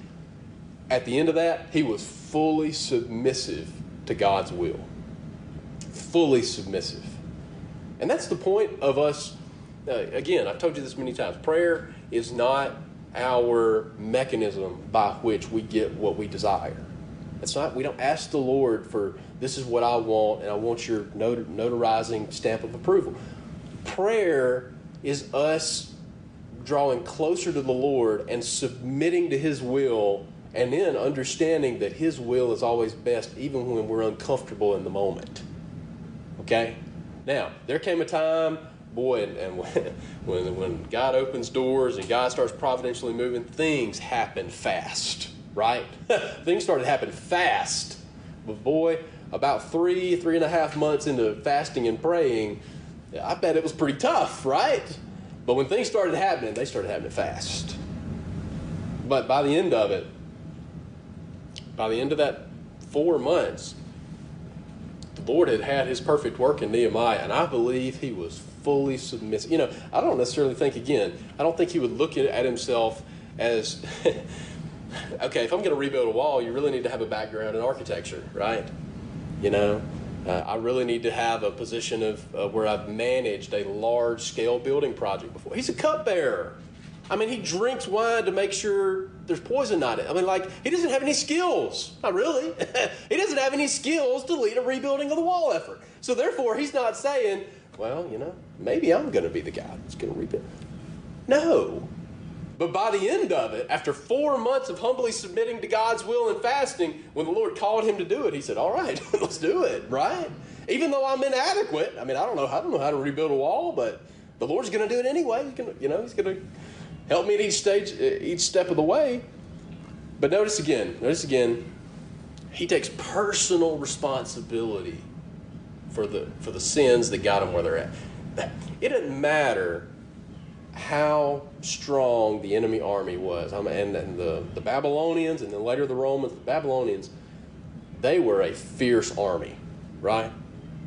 at the end of that, he was fully submissive to God's will. Fully submissive. And that's the point of us. Uh, again, I've told you this many times. Prayer is not our mechanism by which we get what we desire. It's not. We don't ask the Lord for this is what I want, and I want your not- notarizing stamp of approval. Prayer is us drawing closer to the Lord and submitting to his will, and then understanding that his will is always best, even when we're uncomfortable in the moment. Okay? Now, there came a time, boy, and, and when, when God opens doors and God starts providentially moving, things happen fast, right? Things started happening fast. But boy, about three, three and a half months into fasting and praying, I bet it was pretty tough, right? But when things started happening, they started happening fast. But by the end of it, by the end of that four months, Lord had had his perfect work in Nehemiah, and I believe he was fully submissive. You know, I don't necessarily think, again, I don't think he would look at himself as, okay, if I'm going to rebuild a wall, you really need to have a background in architecture, right? You know, uh, I really need to have a position of uh, where I've managed a large-scale building project before. He's a cupbearer. I mean, he drinks wine to make sure there's poison on it. I mean, like, he doesn't have any skills. Not really. He doesn't have any skills to lead a rebuilding of the wall effort. So, therefore, he's not saying, well, you know, maybe I'm going to be the guy that's going to rebuild. No. But by the end of it, after four months of humbly submitting to God's will and fasting, when the Lord called him to do it, he said, all right, let's do it, right? Even though I'm inadequate. I mean, I don't know, I don't know how to rebuild a wall, but the Lord's going to do it anyway. He's going to, you know, he's going to help me at each stage, each step of the way. But notice again, notice again, he takes personal responsibility for the for the sins that got him where they're at. It didn't matter how strong the enemy army was. I mean, and, and the, the Babylonians, and then later the Romans, the Babylonians, they were a fierce army, right?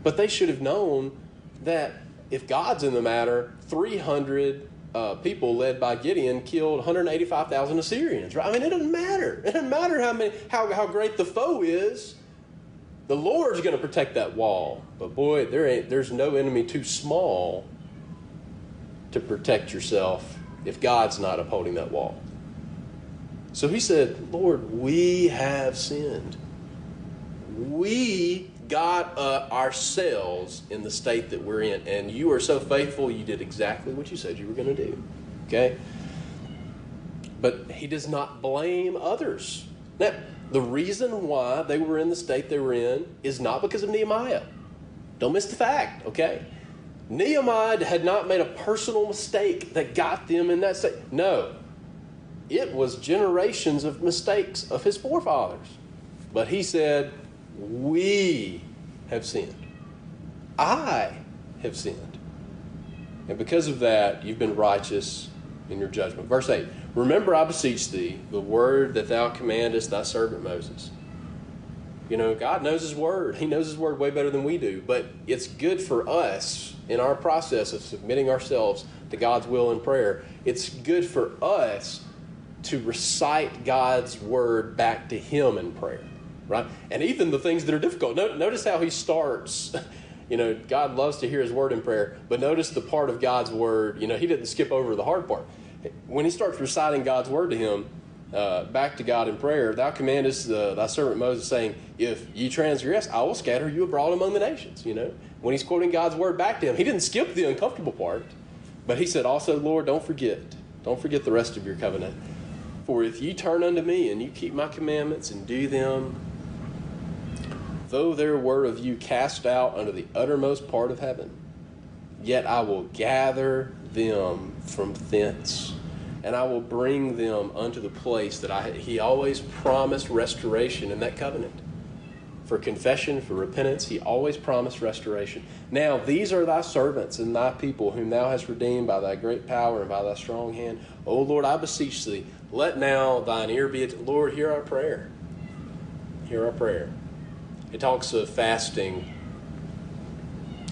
But they should have known that if God's in the matter, three hundred Uh, people led by Gideon killed one hundred eighty-five thousand Assyrians, right? I mean, it doesn't matter. It doesn't matter how many, how, how great the foe is. The Lord's going to protect that wall. But boy, there ain't, there's no enemy too small to protect yourself if God's not upholding that wall. So he said, Lord, we have sinned. We got uh, ourselves in the state that we're in, and you are so faithful, you did exactly what you said you were going to do. Okay? But he does not blame others. Now, the reason why they were in the state they were in is not because of Nehemiah. Don't miss the fact, okay? Nehemiah had not made a personal mistake that got them in that state. No. It was generations of mistakes of his forefathers. But he said, we have sinned. I have sinned. And because of that, you've been righteous in your judgment. Verse eight, remember, I beseech thee, the word that thou commandest thy servant Moses. You know, God knows his word. He knows his word way better than we do. But it's good for us in our process of submitting ourselves to God's will in prayer. It's good for us to recite God's word back to him in prayer. Right? And even the things that are difficult. Notice how he starts. You know, God loves to hear his word in prayer, but notice the part of God's word. You know, he didn't skip over the hard part. When he starts reciting God's word to him, uh, back to God in prayer, thou commandest the, thy servant Moses, saying, if ye transgress, I will scatter you abroad among the nations. You know, when he's quoting God's word back to him, he didn't skip the uncomfortable part, but he said also, Lord, don't forget. Don't forget the rest of your covenant. For if ye turn unto me and you keep my commandments and do them, though there were of you cast out unto the uttermost part of heaven, yet I will gather them from thence, and I will bring them unto the place that I had. He always promised restoration in that covenant. For confession, for repentance, he always promised restoration. Now these are thy servants and thy people, whom thou hast redeemed by thy great power and by thy strong hand. O Lord, I beseech thee, let now thine ear be at... Lord, hear our prayer. Hear our prayer. It talks of fasting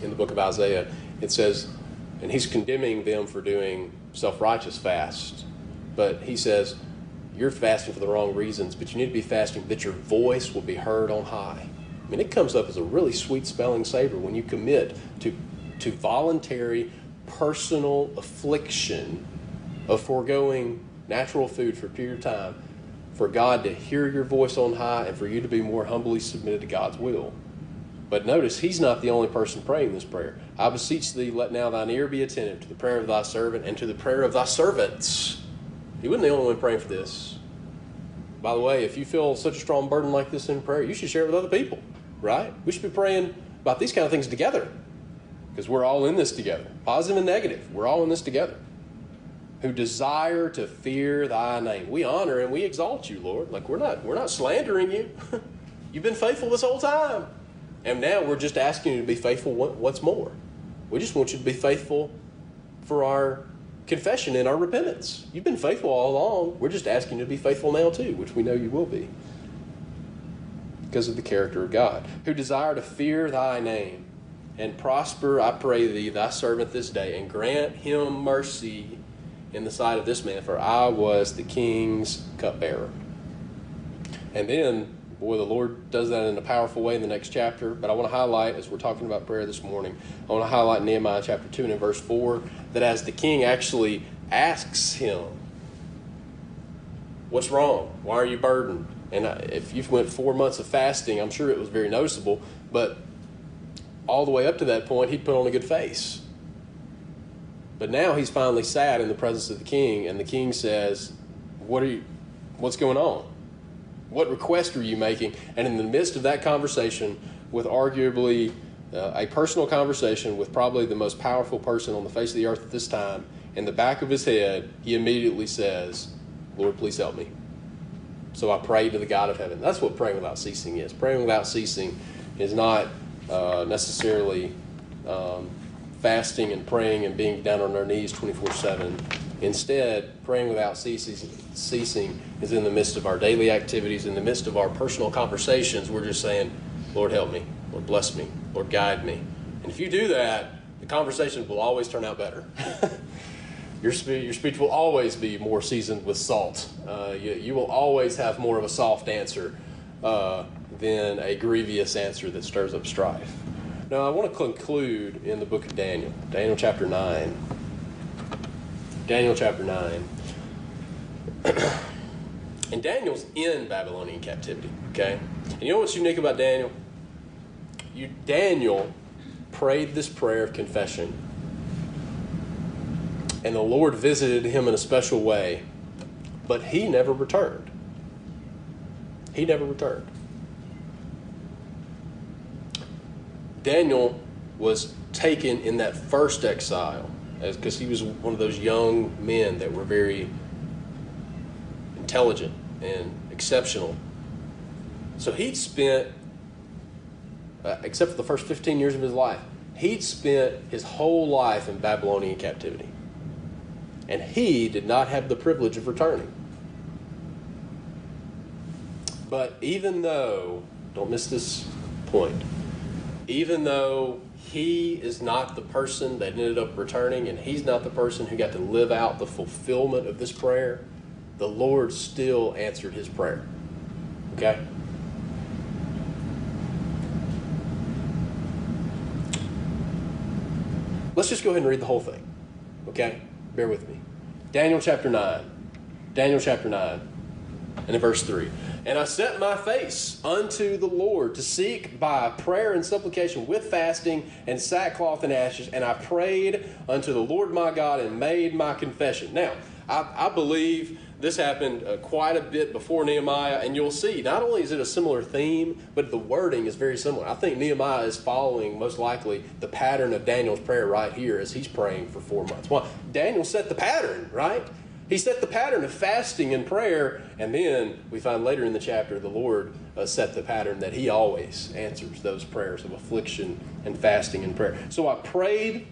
in the book of Isaiah. It says, and he's condemning them for doing self-righteous fasts, but he says, you're fasting for the wrong reasons, but you need to be fasting that your voice will be heard on high. I mean, it comes up as a really sweet-smelling savor when you commit to, to voluntary, personal affliction of foregoing natural food for a period of time, for God to hear your voice on high and for you to be more humbly submitted to God's will. But notice, he's not the only person praying this prayer. I beseech thee, let now thine ear be attentive to the prayer of thy servant and to the prayer of thy servants. He wasn't the only one praying for this. By the way, if you feel such a strong burden like this in prayer, you should share it with other people, right? We should be praying about these kind of things together because we're all in this together, positive and negative. We're all in this together. Who desire to fear thy name. We honor and we exalt you, Lord. Like, we're not we're not slandering you. You've been faithful this whole time. And now we're just asking you to be faithful once more. We just want you to be faithful for our confession and our repentance. You've been faithful all along. We're just asking you to be faithful now too, which we know you will be. Because of the character of God. Who desire to fear thy name and prosper, I pray thee, thy servant this day, and grant him mercy in the sight of this man, for I was the king's cupbearer. And then, boy, the Lord does that in a powerful way in the next chapter, but I want to highlight, as we're talking about prayer this morning, I want to highlight Nehemiah chapter two and in verse four, that as the king actually asks him, what's wrong? Why are you burdened? And if you've went four months of fasting, I'm sure it was very noticeable, but all the way up to that point, he'd put on a good face. But now he's finally sat in the presence of the king, and the king says, what are you, what's going on? What request are you making? And in the midst of that conversation with arguably uh, a personal conversation with probably the most powerful person on the face of the earth at this time, in the back of his head, he immediately says, Lord, please help me. So I pray to the God of heaven. That's what praying without ceasing is. Praying without ceasing is not uh, necessarily... Um, fasting and praying and being down on our knees twenty-four seven. Instead, praying without ceasing is in the midst of our daily activities, in the midst of our personal conversations. We're just saying, Lord, help me. Lord, bless me. Lord, guide me. And if you do that, the conversations will always turn out better. your, spe- your speech will always be more seasoned with salt. Uh, you, you will always have more of a soft answer uh, than a grievous answer that stirs up strife. Now, I want to conclude in the book of Daniel, Daniel chapter nine. Daniel chapter nine. And Daniel's in Babylonian captivity, okay? And you know what's unique about Daniel? You, Daniel prayed this prayer of confession. And the Lord visited him in a special way. But he never returned. He never returned. Daniel was taken in that first exile because he was one of those young men that were very intelligent and exceptional. So he'd spent, uh, except for the first fifteen years of his life, he'd spent his whole life in Babylonian captivity. And he did not have the privilege of returning. But even though, don't miss this point, even though he is not the person that ended up returning and he's not the person who got to live out the fulfillment of this prayer, the Lord still answered his prayer. Okay? Let's just go ahead and read the whole thing. Okay? Bear with me. Daniel chapter nine. Daniel chapter nine. And in verse three. And I set my face unto the Lord to seek by prayer and supplication with fasting and sackcloth and ashes. And I prayed unto the Lord my God and made my confession. Now, I, I believe this happened uh, quite a bit before Nehemiah. And you'll see, not only is it a similar theme, but the wording is very similar. I think Nehemiah is following, most likely, the pattern of Daniel's prayer right here as he's praying for four months. Well, Daniel set the pattern, right? He set the pattern of fasting and prayer, and then we find later in the chapter the Lord uh, set the pattern that he always answers those prayers of affliction and fasting and prayer. So I prayed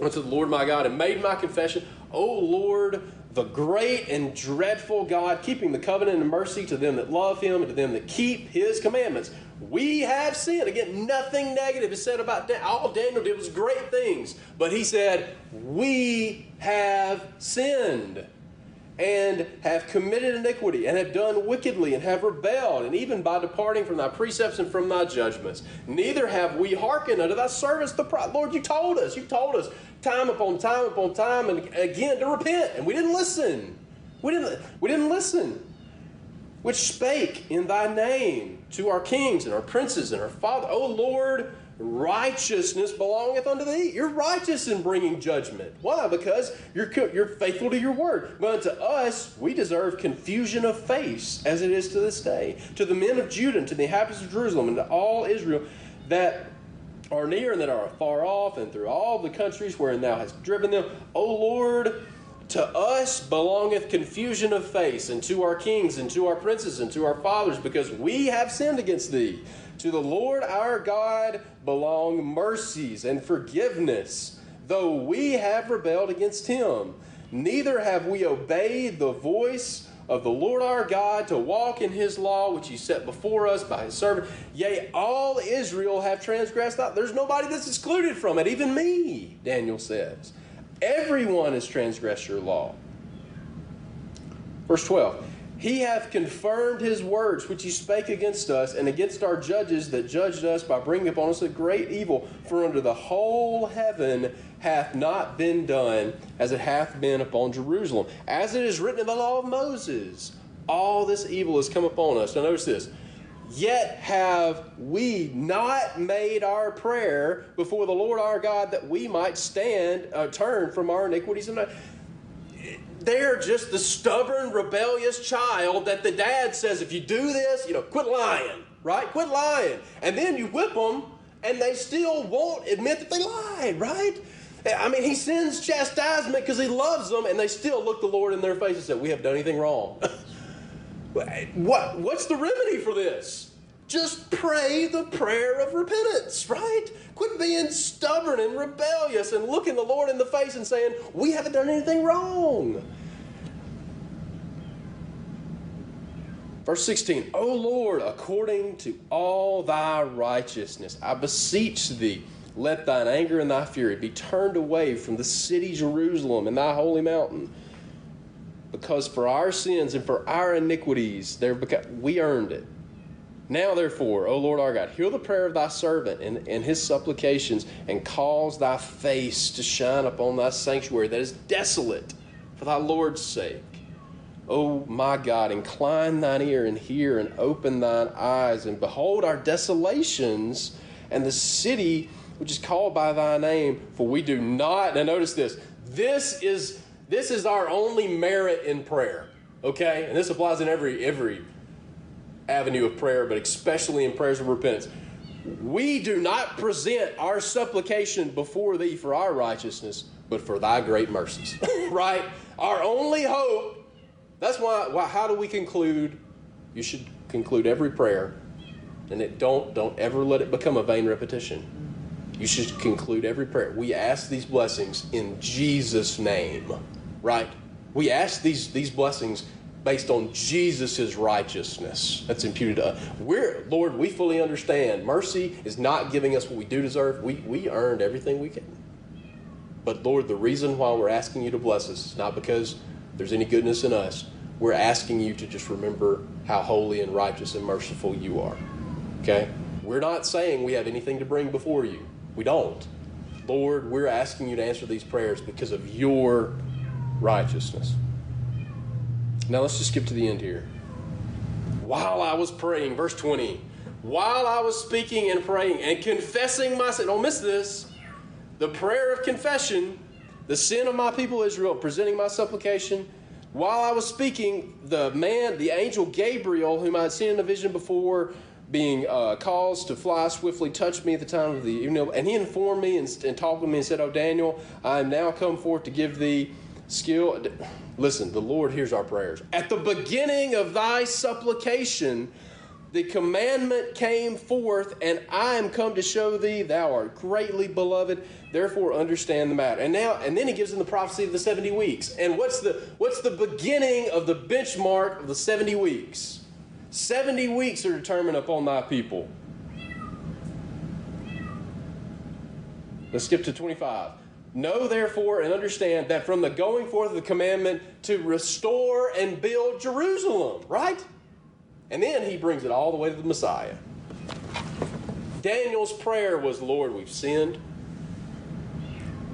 unto the Lord my God and made my confession, O Lord, the great and dreadful God, keeping the covenant and mercy to them that love him and to them that keep his commandments. We have sinned. Again, nothing negative is said about Daniel. All Daniel did was great things, but he said, we have sinned and have committed iniquity, and have done wickedly, and have rebelled, and even by departing from thy precepts and from thy judgments. Neither have we hearkened unto thy servants the prophet. Lord, you told us, you told us time upon time upon time, and again to repent, and we didn't listen. We didn't, we didn't listen. Which spake in thy name to our kings, and our princes, and our father. O Lord, righteousness belongeth unto thee. You're righteous in bringing judgment. Why? Because you're you're faithful to your word. But unto us, we deserve confusion of face, as it is to this day. To the men of Judah, and to the inhabitants of Jerusalem, and to all Israel that are near and that are far off, and through all the countries wherein thou hast driven them. O Lord, to us belongeth confusion of face, and to our kings, and to our princes, and to our fathers, because we have sinned against thee. To the Lord our God belong mercies and forgiveness, though we have rebelled against him. Neither have we obeyed the voice of the Lord our God to walk in his law, which he set before us by his servant. Yea, all Israel have transgressed. There's nobody that's excluded from it, even me, Daniel says. Everyone has transgressed your law. Verse twelve. He hath confirmed his words which he spake against us and against our judges that judged us by bringing upon us a great evil. For under the whole heaven hath not been done as it hath been upon Jerusalem. As it is written in the law of Moses, all this evil has come upon us. Now notice this. Yet have we not made our prayer before the Lord our God that we might stand, uh, turn from our iniquities. And they're just the stubborn, rebellious child that the dad says, if you do this, you know, quit lying, right? Quit lying. And then you whip them, and they still won't admit that they lied, right? I mean, he sends chastisement because he loves them, and they still look the Lord in their face and say, we have done anything wrong. What, what's the remedy for this? Just pray the prayer of repentance, right? Quit being stubborn and rebellious and looking the Lord in the face and saying, we haven't done anything wrong. Verse sixteen, O Lord, according to all thy righteousness, I beseech thee, let thine anger and thy fury be turned away from the city Jerusalem and thy holy mountain. Because for our sins and for our iniquities, we earned it. Now, therefore, O Lord our God, hear the prayer of thy servant and, and his supplications, and cause thy face to shine upon thy sanctuary that is desolate, for thy Lord's sake. O my God, incline thine ear and hear, and open thine eyes, and behold our desolations and the city which is called by thy name, for we do not. Now notice this. This is this is our only merit in prayer. Okay? And this applies in every every avenue of prayer, but especially in prayers of repentance. We do not present our supplication before thee for our righteousness, but for thy great mercies. Right? Our only hope. That's why, why how do we conclude? You should conclude every prayer. And it don't don't ever let it become a vain repetition. You should conclude every prayer. We ask these blessings in Jesus' name, right? We ask these these blessings based on Jesus' righteousness. That's imputed to us. We're, Lord, we fully understand. Mercy is not giving us what we do deserve. We, we earned everything we can. But, Lord, the reason why we're asking you to bless us is not because there's any goodness in us. We're asking you to just remember how holy and righteous and merciful you are, okay? We're not saying we have anything to bring before you. We don't. Lord, we're asking you to answer these prayers because of your righteousness. Now let's just skip to the end here. While I was praying, verse twenty, while I was speaking and praying and confessing my sin, don't miss this, the prayer of confession, the sin of my people Israel, presenting my supplication, while I was speaking, the man, the angel Gabriel, whom I had seen in a vision before, being uh, caused to fly swiftly, touched me at the time of the evening. And he informed me and, and talked with me and said, O Daniel, I am now come forth to give thee skill. Listen, the Lord hears our prayers. At the beginning of thy supplication, the commandment came forth, and I am come to show thee thou art greatly beloved. Therefore, understand the matter. And now, and then he gives him the prophecy of the seventy weeks. And what's the what's the beginning of the benchmark of the seventy weeks? Seventy weeks are determined upon thy people. Let's skip to twenty-five. Know therefore and understand that from the going forth of the commandment to restore and build Jerusalem, right? And then he brings it all the way to the Messiah. Daniel's prayer was, Lord, we've sinned.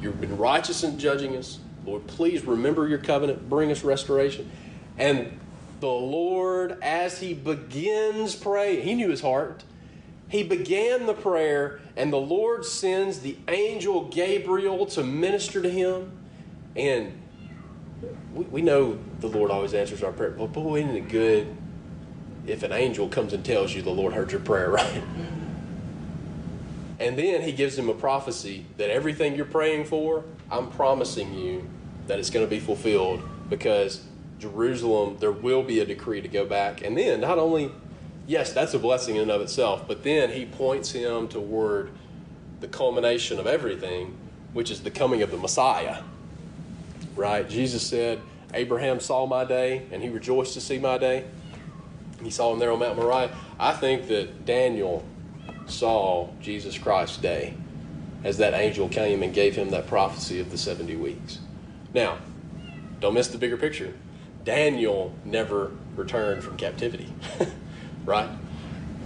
You've been righteous in judging us. Lord, please remember your covenant. Bring us restoration. And the Lord, as he begins praying, he knew his heart. He began the prayer, and the Lord sends the angel Gabriel to minister to him. And we, we know the Lord always answers our prayer. But boy, isn't it good if an angel comes and tells you the Lord heard your prayer, right? And then he gives him a prophecy that everything you're praying for, I'm promising you that it's going to be fulfilled, because Jerusalem, there will be a decree to go back. And then not only, yes, that's a blessing in and of itself, but then he points him toward the culmination of everything, which is the coming of the Messiah, right? Jesus said, Abraham saw my day, and he rejoiced to see my day. He saw him there on Mount Moriah. I think that Daniel saw Jesus Christ's day as that angel came and gave him that prophecy of the seventy weeks. Now, don't miss the bigger picture. Daniel never returned from captivity, right?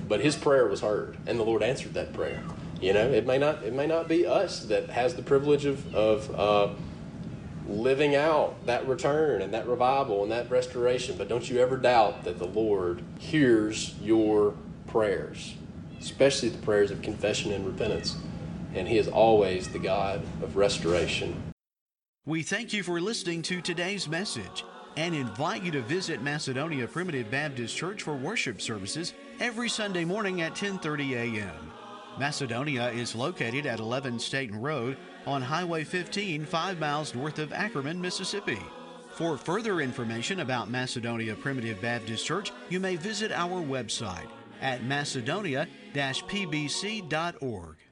But his prayer was heard, and the Lord answered that prayer. You know, it may not it may not be us that has the privilege of, of uh, living out that return and that revival and that restoration, but don't you ever doubt that the Lord hears your prayers, especially the prayers of confession and repentance. And he is always the God of restoration. We thank you for listening to today's message, and invite you to visit Macedonia Primitive Baptist Church for worship services every Sunday morning at ten thirty a.m. Macedonia is located at eleven Staten Road on Highway fifteen, five miles north of Ackerman, Mississippi. For further information about Macedonia Primitive Baptist Church, you may visit our website at macedonia dash p b c dot org.